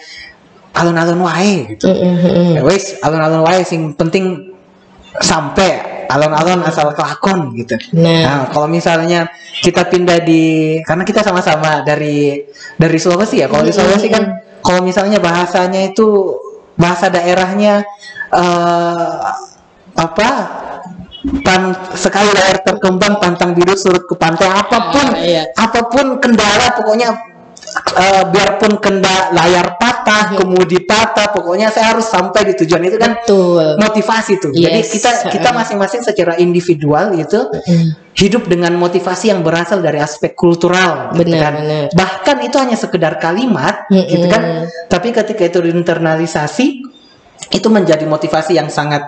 alun-alun wae gitu. Mm-hmm. Wes alun-alun wae sing penting sampai alun-alun asal kelakon gitu. Nah, nah kalau misalnya kita pindah di karena kita sama-sama dari dari Sulawesi ya. Kalau mm-hmm. di Sulawesi kan kalau misalnya bahasanya itu bahasa daerahnya uh, apa? Pan, sekali daerah terkembang pantang bidul surut ke pantai apapun ah, iya. apapun kendala pokoknya Uh, biarpun kenda layar patah, hmm. kemudi patah, pokoknya saya harus sampai di tujuan itu kan. Betul. Motivasi tuh. Yes. Jadi kita kita masing-masing secara individual itu hmm. hidup dengan motivasi yang berasal dari aspek kultural, benar, gitu kan. Benar. Bahkan itu hanya sekedar kalimat, hmm. gitu kan. Tapi ketika itu diinternalisasi, itu menjadi motivasi yang sangat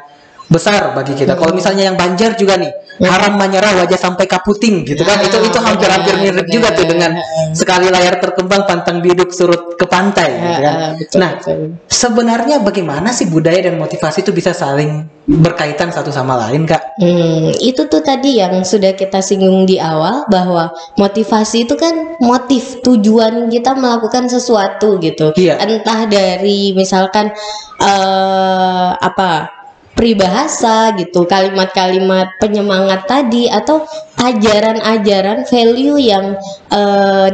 besar bagi kita. Hmm. Kalau misalnya yang Banjar juga nih, hmm. haram menyerah wajah sampai kaputing gitu kan. Ah, itu itu hampir-hampir mirip juga tuh dengan sekali layar terkembang pantang biduk surut ke pantai gitu kan. Ah, betul, nah, betul. Sebenarnya bagaimana sih budaya dan motivasi itu bisa saling berkaitan satu sama lain, Kak? Hmm, itu tuh tadi yang sudah kita singgung di awal bahwa motivasi itu kan motif, tujuan kita melakukan sesuatu gitu. Iya. Entah dari misalkan uh, apa? peribahasa gitu, kalimat-kalimat penyemangat tadi, atau ajaran-ajaran value yang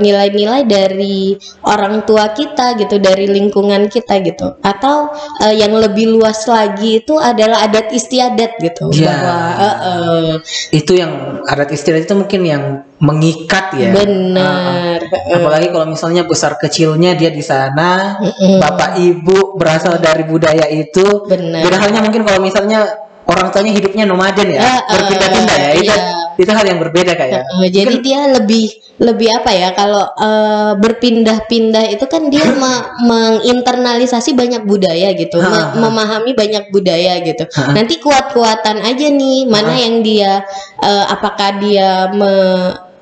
nilai-nilai uh, dari orang tua kita gitu, dari lingkungan kita gitu, atau uh, yang lebih luas lagi itu adalah adat istiadat gitu ya. Bahwa uh, uh, itu yang adat istiadat itu mungkin yang mengikat ya. Benar. Uh, uh. Apalagi kalau misalnya besar kecilnya dia di sana, uh-uh. bapak ibu berasal dari budaya itu. Benar. Beda halnya mungkin kalau misalnya orang tuanya hidupnya nomaden ya, uh, uh, berpindah-pindah ya, itu, yeah. itu hal yang berbeda kayak. Uh, uh, jadi kan, dia lebih lebih apa ya, kalau uh, berpindah-pindah itu kan dia me menginternalisasi banyak budaya gitu, uh, uh, memahami banyak budaya gitu. Uh, uh, Nanti kuat-kuatan aja nih, mana uh, yang dia, uh, apakah dia me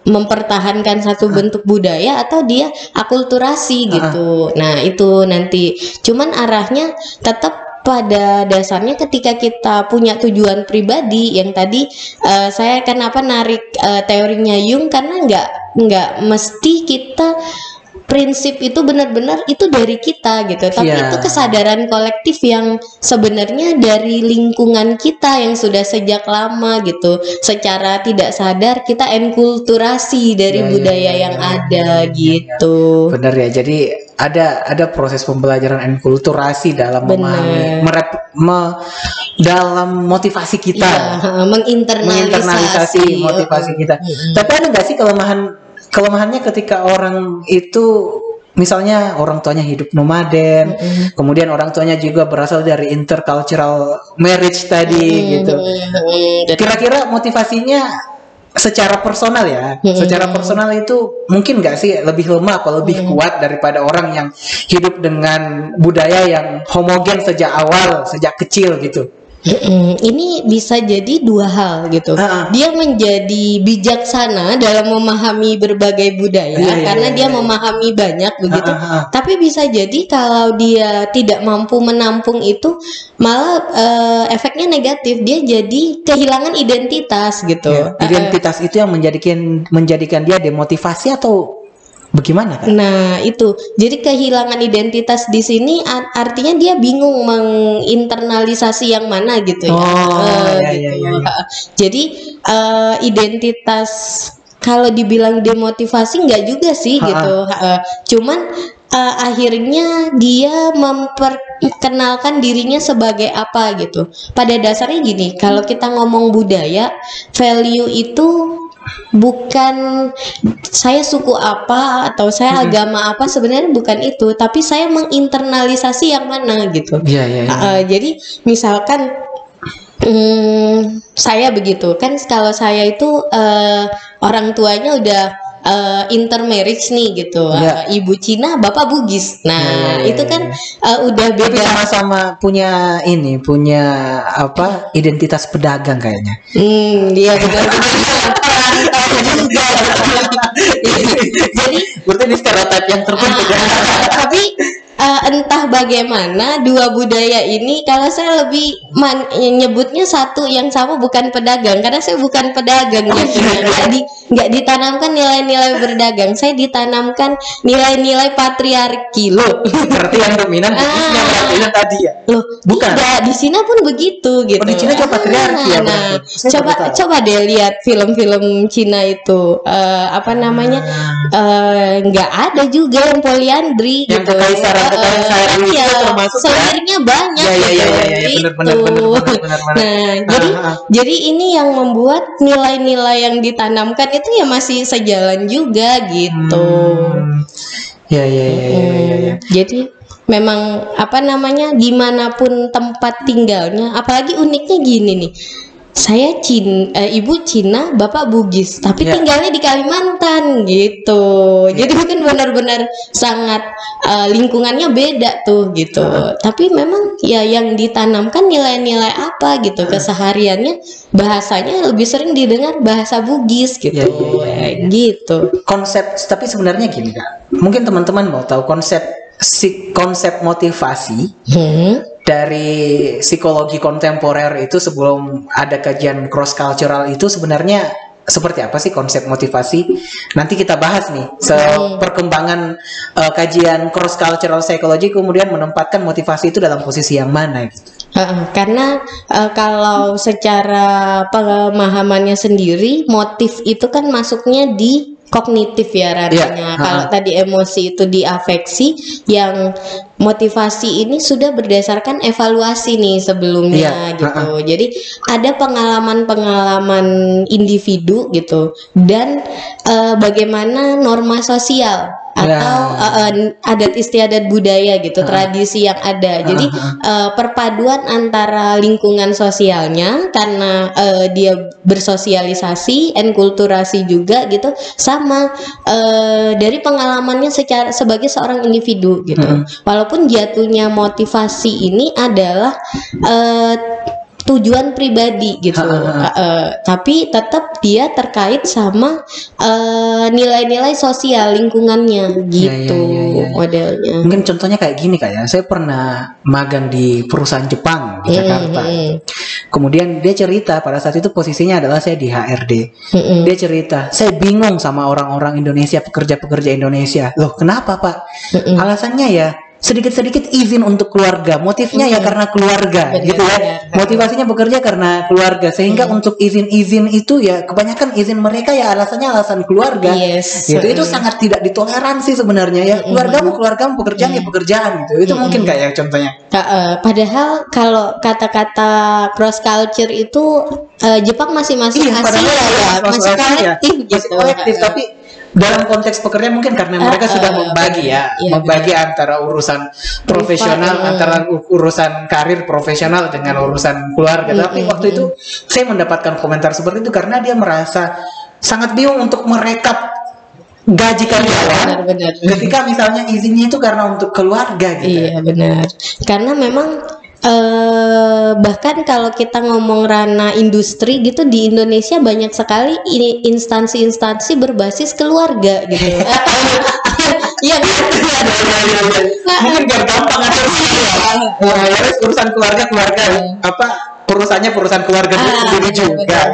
mempertahankan satu uh. bentuk budaya atau dia akulturasi uh. gitu. Nah itu nanti, cuman arahnya tetap pada dasarnya ketika kita punya tujuan pribadi yang tadi uh, saya kenapa narik uh, teorinya Jung, karena nggak nggak mesti kita prinsip itu benar-benar itu dari kita gitu, tapi yeah. itu kesadaran kolektif yang sebenarnya dari lingkungan kita yang sudah sejak lama gitu, secara tidak sadar kita enkulturasi dari yeah, budaya yeah, yang yeah, ada yeah, gitu. Benar ya, jadi ada ada proses pembelajaran enkulturasi dalam memahami, merep, me, dalam motivasi kita, ya, menginternalisasi, menginternalisasi motivasi kita. Hmm. Tapi ada nggak sih kelemahan kelemahannya ketika orang itu misalnya orang tuanya hidup nomaden, mm-hmm. kemudian orang tuanya juga berasal dari intercultural marriage tadi, mm-hmm. gitu. Mm-hmm. Kira-kira motivasinya secara personal ya, hmm. secara personal itu mungkin nggak sih lebih lemah atau lebih hmm. kuat daripada orang yang hidup dengan budaya yang homogen sejak awal, sejak kecil gitu. Hmm. Ini bisa jadi dua hal gitu. Uh-uh. Dia menjadi bijaksana dalam memahami berbagai budaya, yeah, karena yeah, dia yeah. memahami banyak begitu. Uh-uh. Tapi bisa jadi kalau dia tidak mampu menampung itu, malah uh, efeknya negatif. Dia jadi kehilangan identitas gitu. Yeah. Identitas uh-uh. itu yang menjadikan menjadikan dia demotivasi atau bagaimana kan? Nah itu, jadi kehilangan identitas di sini artinya dia bingung menginternalisasi yang mana gitu ya. Oh, uh, ya, gitu. Ya, ya, ya. Jadi uh, identitas kalau dibilang demotivasi nggak juga sih ha-ha. Gitu. Uh, cuman uh, akhirnya dia memperkenalkan dirinya sebagai apa gitu. Pada dasarnya gini, kalau kita ngomong budaya, value itu bukan saya suku apa atau saya hmm. agama apa, sebenarnya bukan itu, tapi saya menginternalisasi yang mana gitu. Ya, ya, ya. Uh, jadi misalkan um, saya begitu kan, kalau saya itu uh, orang tuanya udah Uh, intermarriage nih gitu, ya. uh, ibu Cina, bapak Bugis. Nah ya, ya, ya, itu kan uh, udah beda. Tapi sama-sama punya ini, punya apa? Identitas pedagang kayaknya. Hmm, dia benar-benar perantau juga. Jadi berarti ini stereotip yang terbentuk. Uh, tapi Uh, entah bagaimana dua budaya ini, kalau saya lebih man, nyebutnya satu yang sama, bukan pedagang, karena saya bukan pedagang gitu. Jadi nggak ditanamkan nilai-nilai berdagang, saya ditanamkan nilai-nilai patriarki loh. Berarti yang dominan Bugisnya ah, tadi ya? Loh, bukan? Tidak, di Cina pun begitu gitu. Oh, di Cina coba patriarki ah, ya? Nah, coba coba deh lihat film-film Cina itu uh, apa namanya? Nggak uh, ada juga yang poliandri yang gitu. Kekaisaran uh, ya, termasuk sayurnya banyak ya, ya, ya, ya, ya, gitu. Bener, bener, bener, bener, bener. Nah, ah, jadi ah. jadi ini yang membuat nilai-nilai yang ditanamkan itu ya masih sejalan juga gitu. Hmm. Ya, ya, ya, hmm. ya, ya, ya. Jadi memang apa namanya, dimanapun tempat tinggalnya, apalagi uniknya gini nih. Saya Cina, eh, ibu Cina, bapak Bugis, tapi yeah. tinggalnya di Kalimantan gitu. Yeah. Jadi bukan benar-benar sangat uh, lingkungannya beda tuh gitu. Uh. Tapi memang ya yang ditanamkan nilai-nilai apa gitu, uh. kesehariannya bahasanya lebih sering didengar bahasa Bugis gitu. Yeah, yeah, yeah, yeah. Gitu. Konsep, tapi sebenarnya gini Kak. Mungkin teman-teman mau tahu konsep si konsep motivasi. Hmm. Dari psikologi kontemporer itu, sebelum ada kajian cross cultural itu sebenarnya seperti apa sih konsep motivasi? Nanti kita bahas nih. So, perkembangan uh, kajian cross cultural psychology kemudian menempatkan motivasi itu dalam posisi yang mana gitu. Uh, karena uh, kalau secara pemahamannya sendiri, motif itu kan masuknya di kognitif ya ranahnya. Yeah. Kalau uh-huh. tadi emosi itu di afeksi, yang motivasi ini sudah berdasarkan evaluasi nih sebelumnya yeah. gitu. Uh-huh. Jadi ada pengalaman-pengalaman individu gitu, dan uh, bagaimana norma sosial atau nah. uh, uh, adat istiadat budaya gitu, uh. tradisi yang ada. Jadi uh, perpaduan antara lingkungan sosialnya karena uh, dia bersosialisasi, enkulturasi juga gitu, sama uh, dari pengalamannya secara sebagai seorang individu gitu. Uh. Walaupun jatuhnya motivasi ini adalah uh, tujuan pribadi gitu, uh, uh, tapi tetap dia terkait sama nilai-nilai uh, sosial lingkungannya gitu ya, ya, ya, ya. modelnya. Mungkin contohnya kayak gini kak ya, saya pernah magang di perusahaan Jepang di Jakarta. E, e, e. Kemudian dia cerita pada saat itu posisinya adalah saya di H R D. E, e. Dia cerita, saya bingung sama orang-orang Indonesia, pekerja-pekerja Indonesia. Loh kenapa pak? E, e. Alasannya ya, sedikit-sedikit izin untuk keluarga, motifnya mm-hmm. ya karena keluarga, benar, gitu ya. Benar. Motivasinya bekerja karena keluarga, sehingga mm-hmm. untuk izin-izin itu ya kebanyakan izin mereka ya alasannya alasan keluarga. Yes. Gitu. Mm-hmm. Itu sangat tidak ditoleransi sebenarnya ya. Keluargamu keluargamu, pekerjaan mm-hmm. ya pekerjaan gitu. Itu mm-hmm. mungkin kayak contohnya. Uh, padahal kalau kata-kata cross culture itu uh, Jepang masih masih iya, Asia ya, masih kolektif ya. Gitu. Kolektif tapi dalam konteks pekerja mungkin karena mereka uh, sudah membagi ya, iya, membagi iya. antara urusan profesional, Rupa, antara urusan karir profesional dengan urusan keluarga. Iya, Tapi iya, waktu iya. itu saya mendapatkan komentar seperti itu karena dia merasa sangat bingung untuk merekap gaji karyawan, benar, benar. ketika misalnya izinnya itu karena untuk keluarga gitu. Iya benar, karena memang. Uh, bahkan kalau kita ngomong ranah industri gitu di Indonesia banyak sekali ini instansi-instansi berbasis keluarga gitu. Iya, mungkin gak gampang atur sih. Urusan keluarga-keluarga apa perusahaannya perusahaan keluarga sendiri juga.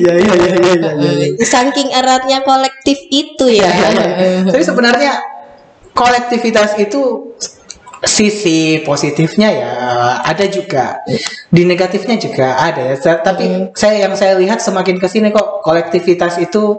Ya, ya, ya, ya, ya. Saking eratnya kolektif itu ya. Tapi sebenarnya kolektivitas itu sisi positifnya ya ada juga, di negatifnya juga ada ya. Tapi mm. saya yang saya lihat semakin kesini kok kolektivitas itu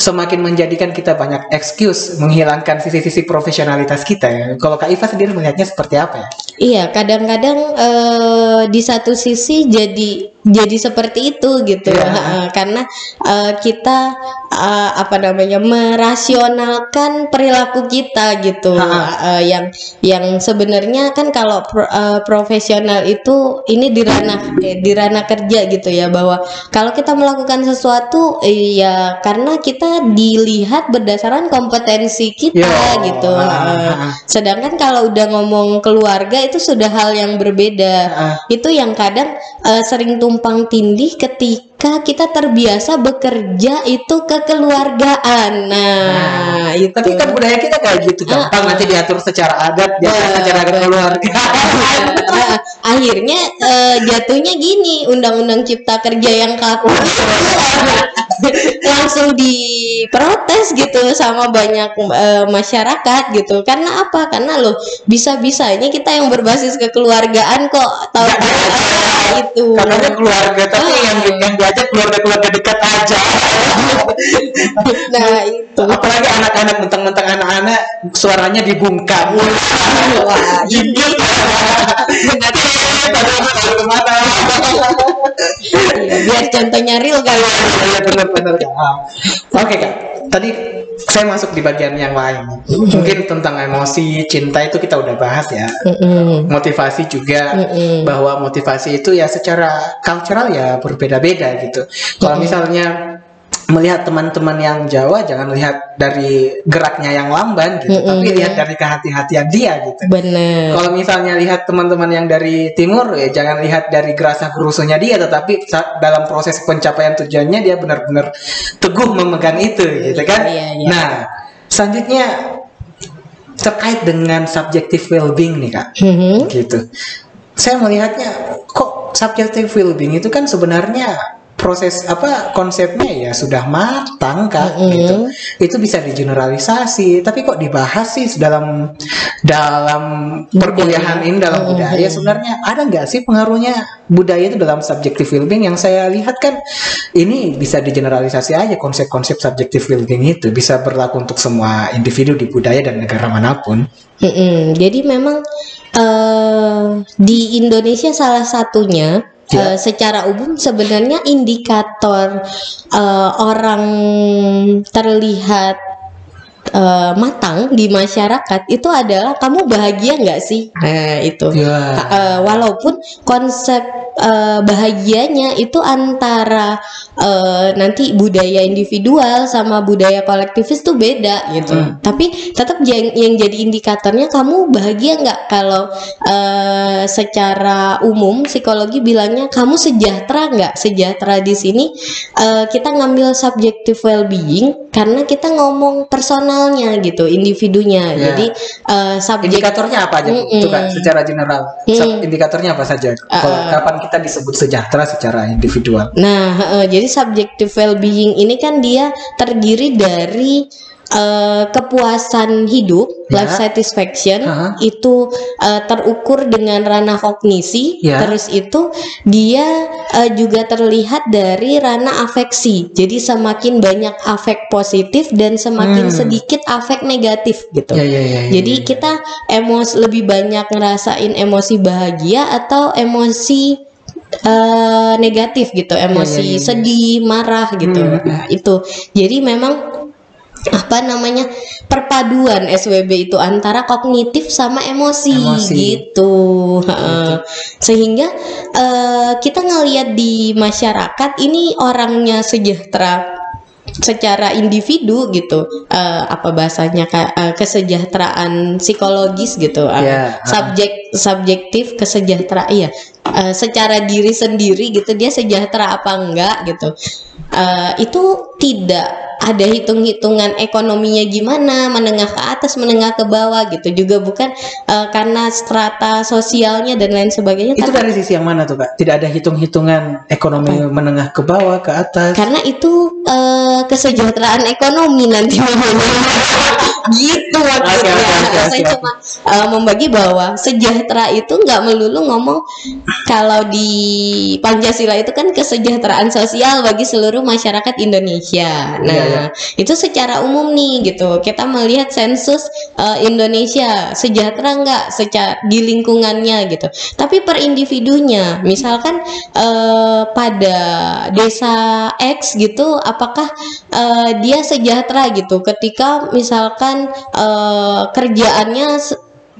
semakin menjadikan kita banyak excuse, menghilangkan sisi-sisi profesionalitas kita ya. Kalau Kak Iva sendiri melihatnya seperti apa ya? Iya, kadang-kadang uh, di satu sisi jadi jadi seperti itu gitu ya. uh, karena uh, kita uh, apa namanya merasionalkan perilaku kita gitu. uh, yang yang sebenarnya kan kalau pro, uh, profesional itu ini di ranah eh, di ranah kerja gitu ya, bahwa kalau kita melakukan sesuatu eh, ya karena kita dilihat berdasarkan kompetensi kita yeah. gitu. uh, sedangkan kalau udah ngomong keluarga itu sudah hal yang berbeda. uh. Itu yang kadang uh, sering tuh tumpang tindih ketika kita terbiasa bekerja itu kekeluargaan. Nah, nah itu. Tapi kan budaya kita kayak gitu, gampang ah, ah. nanti diatur secara adat, diatur ah, secara ah, keluarga. Ah, akhirnya eh, jatuhnya gini, undang-undang cipta kerja yang kaku langsung diprotes gitu sama banyak uh, masyarakat gitu. Karena apa? Karena loh bisa-bisanya kita yang berbasis kekeluargaan kok tahu itu. Karena keluarga tapi oh. yang yang diajak keluarga-keluarga dekat aja. Nah itu. Apalagi anak-anak, mentang-mentang anak-anak suaranya dibungkam. Wah, ini biar contohnya real kali. Benar-benar. Oke kak, tadi saya masuk di bagian yang lain. Mungkin tentang emosi, cinta itu kita udah bahas ya. Motivasi juga, bahwa motivasi itu ya secara cultural ya berbeda-beda gitu. Kalau misalnya melihat teman-teman yang Jawa, jangan lihat dari geraknya yang lamban gitu, mm-hmm. tapi lihat dari kehati-hatian dia gitu. Bener. Kalau misalnya lihat teman-teman yang dari Timur ya, jangan lihat dari gerasa gerusunya dia, tetapi dalam proses pencapaian tujuannya dia benar-benar teguh memegang itu gitu kan. Iya, iya. Nah selanjutnya terkait dengan subjective well-being nih kak, mm-hmm. gitu. Saya melihatnya kok subjective well-being itu kan sebenarnya proses apa konsepnya ya sudah matang Kak, mm-hmm. gitu. Itu bisa digeneralisasi, tapi kok dibahas sih dalam dalam perkuliahan ini, dalam mm-hmm. budaya sebenarnya ada nggak sih pengaruhnya budaya itu dalam subjective living? Yang saya lihat kan ini bisa digeneralisasi aja, konsep-konsep subjective living itu bisa berlaku untuk semua individu di budaya dan negara manapun. Mm-hmm. Jadi memang uh, di Indonesia salah satunya. Uh, secara umum sebenarnya indikator uh, orang terlihat uh, matang di masyarakat itu adalah kamu bahagia nggak sih? Nah itu yeah. uh, walaupun konsep uh, bahagianya itu antara uh, nanti budaya individual sama budaya kolektivis tuh beda gitu. Mm. Tapi tetap yang, yang jadi indikatornya kamu bahagia nggak, kalau uh, secara umum psikologi bilangnya kamu sejahtera nggak. Sejahtera di sini uh, kita ngambil subjective well-being karena kita ngomong personalnya gitu, individunya ya. Jadi uh, subject... indikatornya apa aja mm -mm. tuh kan secara general mm. indikatornya apa saja uh, kapan kita disebut sejahtera secara individual. Nah uh, jadi subjective well-being ini kan dia terdiri dari Uh, kepuasan hidup, yeah. life satisfaction, uh-huh. itu uh, terukur dengan ranah kognisi, yeah. terus itu dia uh, juga terlihat dari ranah afeksi. Jadi semakin banyak afek positif dan semakin hmm. sedikit afek negatif gitu. Yeah, yeah, yeah, yeah, jadi yeah. kita emosi lebih banyak ngerasain emosi bahagia atau emosi uh, negatif gitu, emosi yeah, yeah, yeah. sedih, marah gitu. Hmm. Nah, itu jadi memang apa namanya perpaduan S W B itu antara kognitif sama emosi, emosi. Gitu. Betul. Sehingga uh, kita ngelihat di masyarakat ini orangnya sejahtera secara individu gitu, uh, apa bahasanya uh, kesejahteraan psikologis gitu, uh, yeah. subjek subjektif kesejahteraan ya, uh, secara diri sendiri gitu dia sejahtera apa enggak gitu, uh, itu tidak ada hitung-hitungan ekonominya gimana, menengah ke atas, menengah ke bawah gitu, juga bukan uh, karena strata sosialnya dan lain sebagainya. Itu dari sisi yang mana tuh Kak? Tidak ada hitung-hitungan ekonomi apa? Menengah ke bawah, ke atas. Karena itu uh, kesejahteraan ekonomi nanti gitu maksudnya. Okay, okay, okay, saya okay. cuma uh, membagi bahwa sejahtera itu nggak melulu ngomong kalau di Pancasila itu kan kesejahteraan sosial bagi seluruh masyarakat Indonesia. Nah, yeah. Nah, itu secara umum nih gitu. Kita melihat sensus uh, Indonesia sejahtera nggak secara di lingkungannya gitu. Tapi per individunya, misalkan uh, pada desa X gitu, apakah uh, dia sejahtera gitu? Ketika misalkan uh, kerjaannya,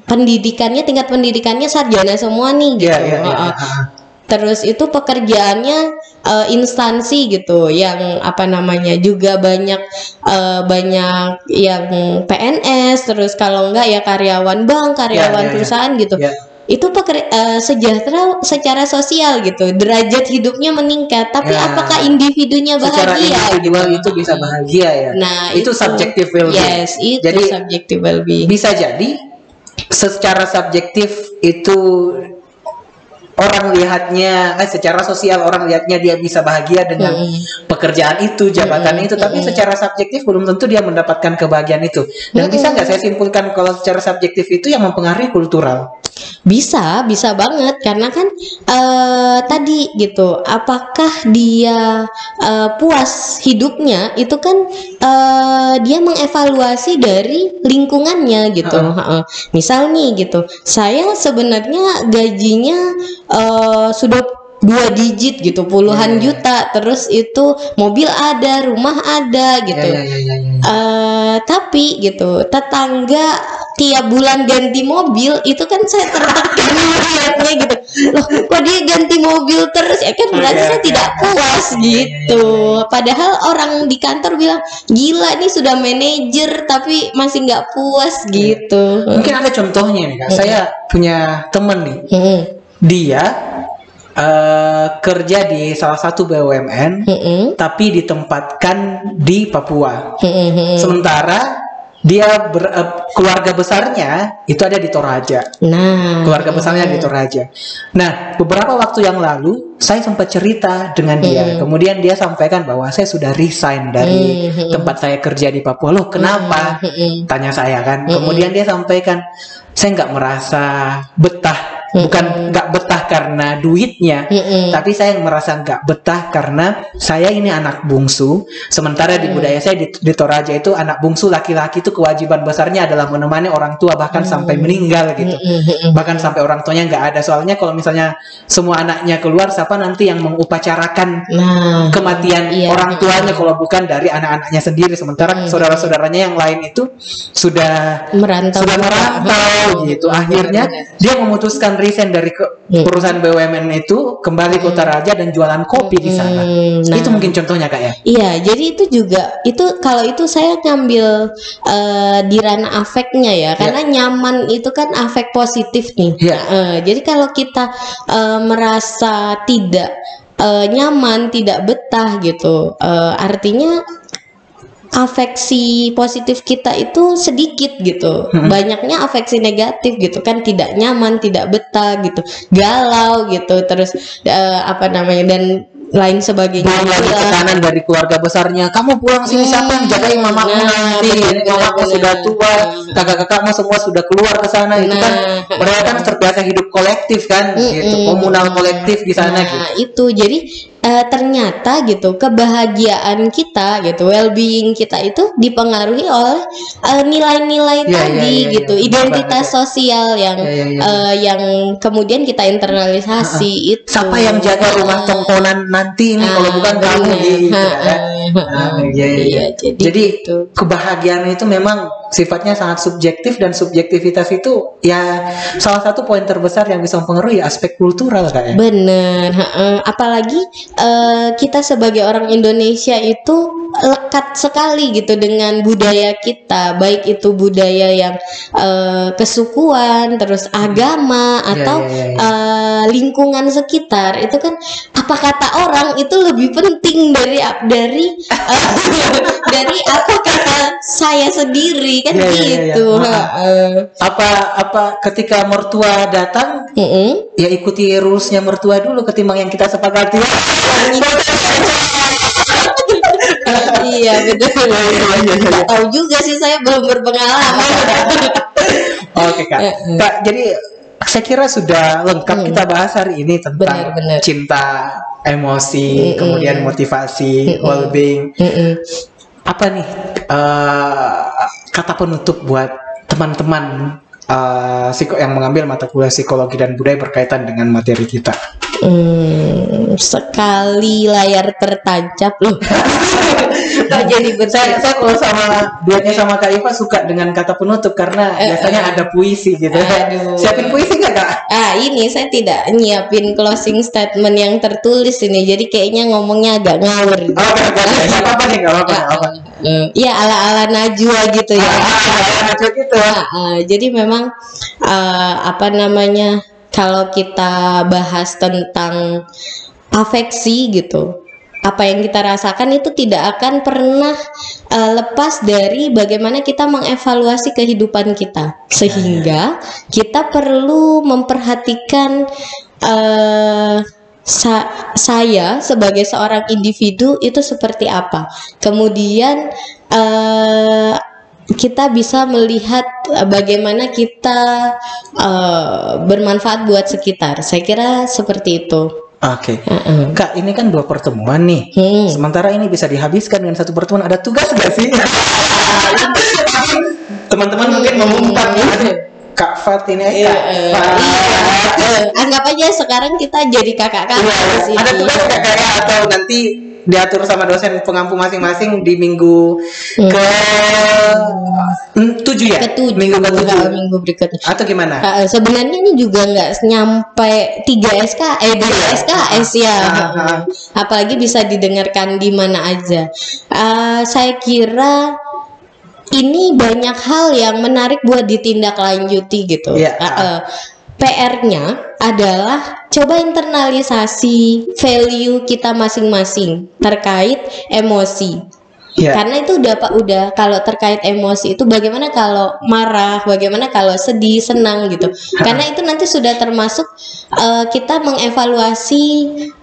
pendidikannya, tingkat pendidikannya sarjana semua nih gitu. Yeah, yeah, yeah. Uh, terus itu pekerjaannya Uh, instansi gitu yang apa namanya juga banyak uh, banyak yang P N S, terus kalau enggak ya karyawan bank, karyawan ya, ya, perusahaan ya. Gitu ya. Itu pekerja, uh, sejahtera secara sosial gitu, derajat hidupnya meningkat, tapi ya. Apakah individunya bahagia? Secara individual gitu? Itu bisa bahagia ya. Nah, itu, itu subjective well-being. Yes, itu jadi subjective well-being. Bisa jadi secara subjektif itu orang lihatnya eh, secara sosial orang lihatnya dia bisa bahagia dengan hmm. pekerjaan itu, jabatan hmm. itu, tapi hmm. secara subjektif belum tentu dia mendapatkan kebahagiaan itu. Dan hmm. bisa nggak saya simpulkan kalau secara subjektif itu yang mempengaruhi kultural? Bisa, bisa banget karena kan uh, tadi gitu, apakah dia uh, puas hidupnya itu kan uh, dia mengevaluasi dari lingkungannya gitu. Uh-uh. Misal nih gitu, saya sebenarnya gajinya uh, sudah dua digit gitu, puluhan yeah, yeah, yeah. juta, terus itu mobil ada, rumah ada gitu. Yeah, yeah, yeah, yeah. Uh, tapi gitu, tetangga tiap bulan ganti mobil, itu kan saya tertekan lihatnya gitu. Loh, kok dia ganti mobil terus? Ya kan berarti yeah, saya yeah, tidak puas yeah, gitu. Yeah, yeah. Padahal orang di kantor bilang, gila nih sudah manajer tapi masih nggak puas yeah. gitu. Mungkin ada contohnya nih Kak. Mm-hmm. Saya punya temen nih, mm-hmm. dia Uh, kerja di salah satu B U M N, mm-hmm. tapi ditempatkan di Papua. Mm-hmm. Sementara dia ber, uh, keluarga besarnya itu ada di Toraja. Nah, keluarga besarnya di Toraja. Nah, beberapa waktu yang lalu saya sempat cerita dengan dia. Hmm. Kemudian dia sampaikan bahwa saya sudah resign dari hmm. tempat saya kerja di Papua. Loh, kenapa? Hmm. Tanya saya kan. Hmm. Kemudian dia sampaikan, saya nggak merasa betah. Mm-mm. Bukan nggak betah karena duitnya, Mm-mm. tapi saya merasa nggak betah karena saya ini anak bungsu. Sementara di mm. budaya saya di, di Toraja itu anak bungsu laki-laki itu kewajiban besarnya adalah menemani orang tua bahkan Mm-mm. sampai meninggal gitu, Mm-mm. bahkan sampai orang tuanya nggak ada. Soalnya kalau misalnya semua anaknya keluar, siapa nanti yang mengupacara kan nah, kematian iya, orang tuanya iya. kalau bukan dari anak-anaknya sendiri. Sementara Mm-mm. saudara-saudaranya yang lain itu sudah merantau, sudah merantau gitu. Akhirnya dia memutuskan resign dari ke perusahaan B U M N itu, kembali ke Toraja dan jualan kopi di sana. Hmm, nah, itu mungkin contohnya Kak ya. Iya, jadi itu juga itu kalau itu saya ngambil uh, di ranah afeknya ya, karena yeah. nyaman itu kan afek positif nih. Yeah. Uh, jadi kalau kita uh, merasa tidak uh, nyaman, tidak betah gitu, uh, artinya afeksi positif kita itu sedikit gitu, hmm. banyaknya afeksi negatif gitu kan, tidak nyaman, tidak betah gitu, galau gitu, terus uh, apa namanya dan lain sebagainya. Banyak tekanan dari keluarga besarnya, kamu pulang sini hmm. siapa yang jagain mamamu nah, nanti, mamamu sudah tua, kakak-kakakmu semua sudah keluar ke sana nah. itu kan, mereka kan terbiasa hidup kolektif kan, hmm. gitu, komunal kolektif di sana nah, gitu. Itu jadi. Uh, ternyata gitu kebahagiaan kita gitu, well-being kita itu dipengaruhi oleh uh, nilai-nilai yeah, tadi yeah, yeah, gitu, yeah, yeah. identitas yeah, sosial yang yeah, yeah, yeah. Uh, yang kemudian kita internalisasi uh, uh. itu. Siapa yang jaga rumah uh, tongkonan nanti ini uh, kalau bukan uh, kamu uh, gitu, uh, ya. Uh, uh, yeah, yeah. Iya, jadi, jadi gitu. Kebahagiaan itu memang sifatnya sangat subjektif dan subjektivitas itu ya salah satu poin terbesar yang bisa mempengaruhi aspek kultural kayaknya. Bener, uh, apalagi Uh, kita sebagai orang Indonesia itu lekat sekali gitu dengan budaya kita, baik itu budaya yang uh, kesukuan, terus agama atau yeah, yeah, yeah. Uh, lingkungan sekitar. Itu kan apa kata orang itu lebih penting dari dari uh, dari apa kata saya sendiri kan yeah, gitu. Yeah, yeah. Uh, apa apa ketika mertua datang mm-hmm. ya ikuti rulesnya mertua dulu ketimbang yang kita sepakati. Iya betul. Nggak tahu juga sih, saya belum berpengalaman. Oke Kak. Kak, jadi saya kira sudah lengkap hmm. kita bahas hari ini tentang benar, benar. cinta, emosi, mm-mm. kemudian motivasi, mm-mm. well-being. Mm-mm. Apa nih uh, kata penutup buat teman-teman uh, psiko yang mengambil mata kuliah psikologi dan budaya berkaitan dengan materi kita? Hmm, sekali layar tertancap loh. Nah, jadi saya, saya kalau sama duanya sama Kak Iva suka dengan kata penutup karena uh, biasanya uh, ada puisi gitu. Aduh. Siapin puisi nggak Kak? Ah ini saya tidak nyiapin closing statement yang tertulis ini, jadi kayaknya ngomongnya agak ngawur. Gitu. Oh, okay, okay. Gak apa-apa nih, gak apa-apa. Uh, uh, ya ala-ala Najwa gitu ya. Ala-ala Najwa gitu. Nah, uh, jadi memang uh, apa namanya? Kalau kita bahas tentang afeksi gitu, apa yang kita rasakan itu tidak akan pernah uh, lepas dari bagaimana kita mengevaluasi kehidupan kita. Sehingga kita perlu memperhatikan uh, sa- saya sebagai seorang individu itu seperti apa. Kemudian uh, kita bisa melihat bagaimana kita uh, bermanfaat buat sekitar. Saya kira seperti itu. Oke, okay. mm-hmm. Kak, ini kan dua pertemuan nih. Hmm. Sementara ini bisa dihabiskan dengan satu pertemuan. Ada tugas nggak sih? Teman-teman mungkin mengumpat nih. Kak Fat ini aja. Iya, iya. Anggap aja sekarang kita jadi kakak-kakak. Iya, ada tugas kakak atau nanti diatur sama dosen pengampu masing-masing di minggu hmm. ke tujuh ya? Ketujuh, minggu ketujuh, minggu berikutnya. Atau gimana? Uh, sebenarnya ini juga nggak nyampe tiga S K S ya. Uh-huh. Apalagi bisa didengarkan di mana aja. Uh, saya kira ini banyak hal yang menarik buat ditindaklanjuti gitu. Yeah. Uh, uh, P R-nya adalah coba internalisasi value kita masing-masing terkait emosi. Yeah. Karena itu udah Pak udah kalau terkait emosi itu bagaimana kalau marah, bagaimana kalau sedih, senang gitu. Karena itu nanti sudah termasuk uh, kita mengevaluasi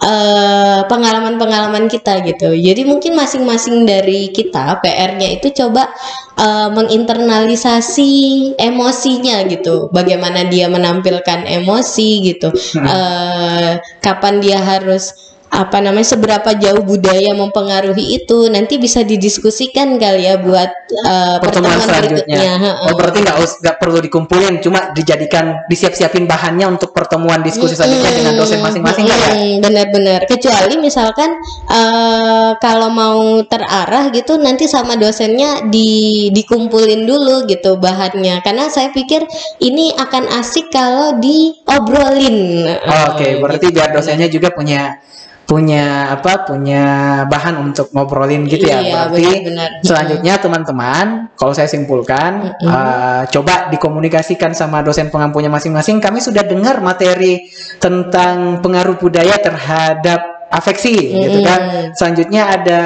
uh, pengalaman-pengalaman kita gitu. Jadi mungkin masing-masing dari kita P R-nya itu coba uh, menginternalisasi emosinya gitu. Bagaimana dia menampilkan emosi gitu. Uh, kapan dia harus apa namanya, seberapa jauh budaya mempengaruhi itu, nanti bisa didiskusikan kali ya buat uh, pertemuan, pertemuan selanjutnya. Oh, berarti nggak nggak perlu dikumpulin, cuma dijadikan disiap-siapin bahannya untuk pertemuan diskusi selanjutnya hmm, dengan dosen masing-masing hmm, kan ya? Benar-benar, kecuali misalkan uh, kalau mau terarah gitu nanti sama dosennya di dikumpulin dulu gitu bahannya, karena saya pikir ini akan asik kalau diobrolin. Oh, oke, okay. Berarti gitu. Biar dosennya juga punya punya apa punya bahan untuk ngobrolin gitu ya. Iya, berarti benar, benar. Selanjutnya teman-teman, kalau saya simpulkan mm-hmm. uh, coba dikomunikasikan sama dosen pengampunya masing-masing. Kami sudah dengar materi tentang pengaruh budaya terhadap afeksi, mm-hmm. gitu kan. Selanjutnya ada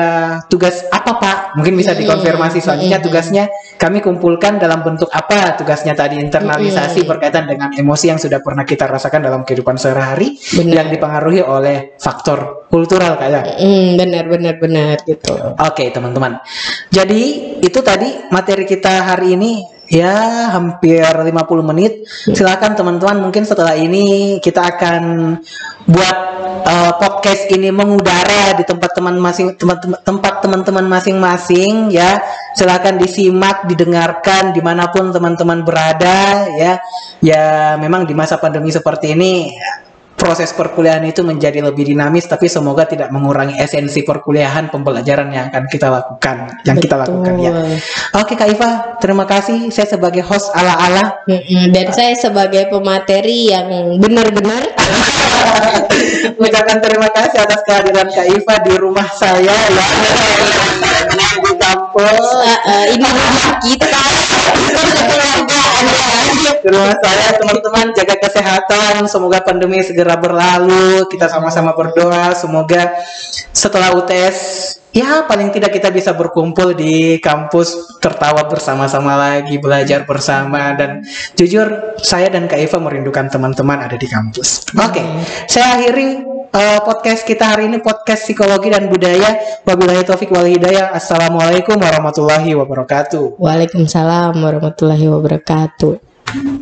tugas apa Pak? Mungkin bisa dikonfirmasi selanjutnya tugasnya. Kami kumpulkan dalam bentuk apa tugasnya tadi, internalisasi mm-hmm. berkaitan dengan emosi yang sudah pernah kita rasakan dalam kehidupan sehari-hari yang dipengaruhi oleh faktor kultural kayak. Mm, benar, benar, benar gitu. Oke, okay, teman-teman. Jadi itu tadi materi kita hari ini. Ya, hampir lima puluh menit. Silakan teman-teman, mungkin setelah ini kita akan buat uh, podcast ini mengudara di tempat teman masing teman-teman tempat teman-teman masing-masing ya. Silakan disimak, didengarkan dimanapun teman-teman berada ya. Ya, memang di masa pandemi seperti ini proses perkuliahan itu menjadi lebih dinamis, tapi semoga tidak mengurangi esensi perkuliahan pembelajaran yang akan kita lakukan, yang Betul. kita lakukan ya. Oke Kak Iva, terima kasih. Saya sebagai host ala-ala dan saya sebagai pemateri yang benar-benar. Mengucapkan terima kasih atas kehadiran Kak Iva di rumah saya ya. Di kampus uh, uh, ini rumah kita. Terima kasih teman-teman, jaga kesehatan. Semoga pandemi segera berlalu. Kita sama-sama berdoa semoga setelah U T S ya paling tidak kita bisa berkumpul di kampus, tertawa bersama-sama lagi, belajar bersama. Dan jujur saya dan Kak Iva merindukan teman-teman ada di kampus. Oke, okay. Saya akhiri uh, podcast kita hari ini, podcast psikologi dan budaya. Wabillahi taufik walhidayah. Assalamualaikum warahmatullahi wabarakatuh. Waalaikumsalam warahmatullahi wabarakatuh.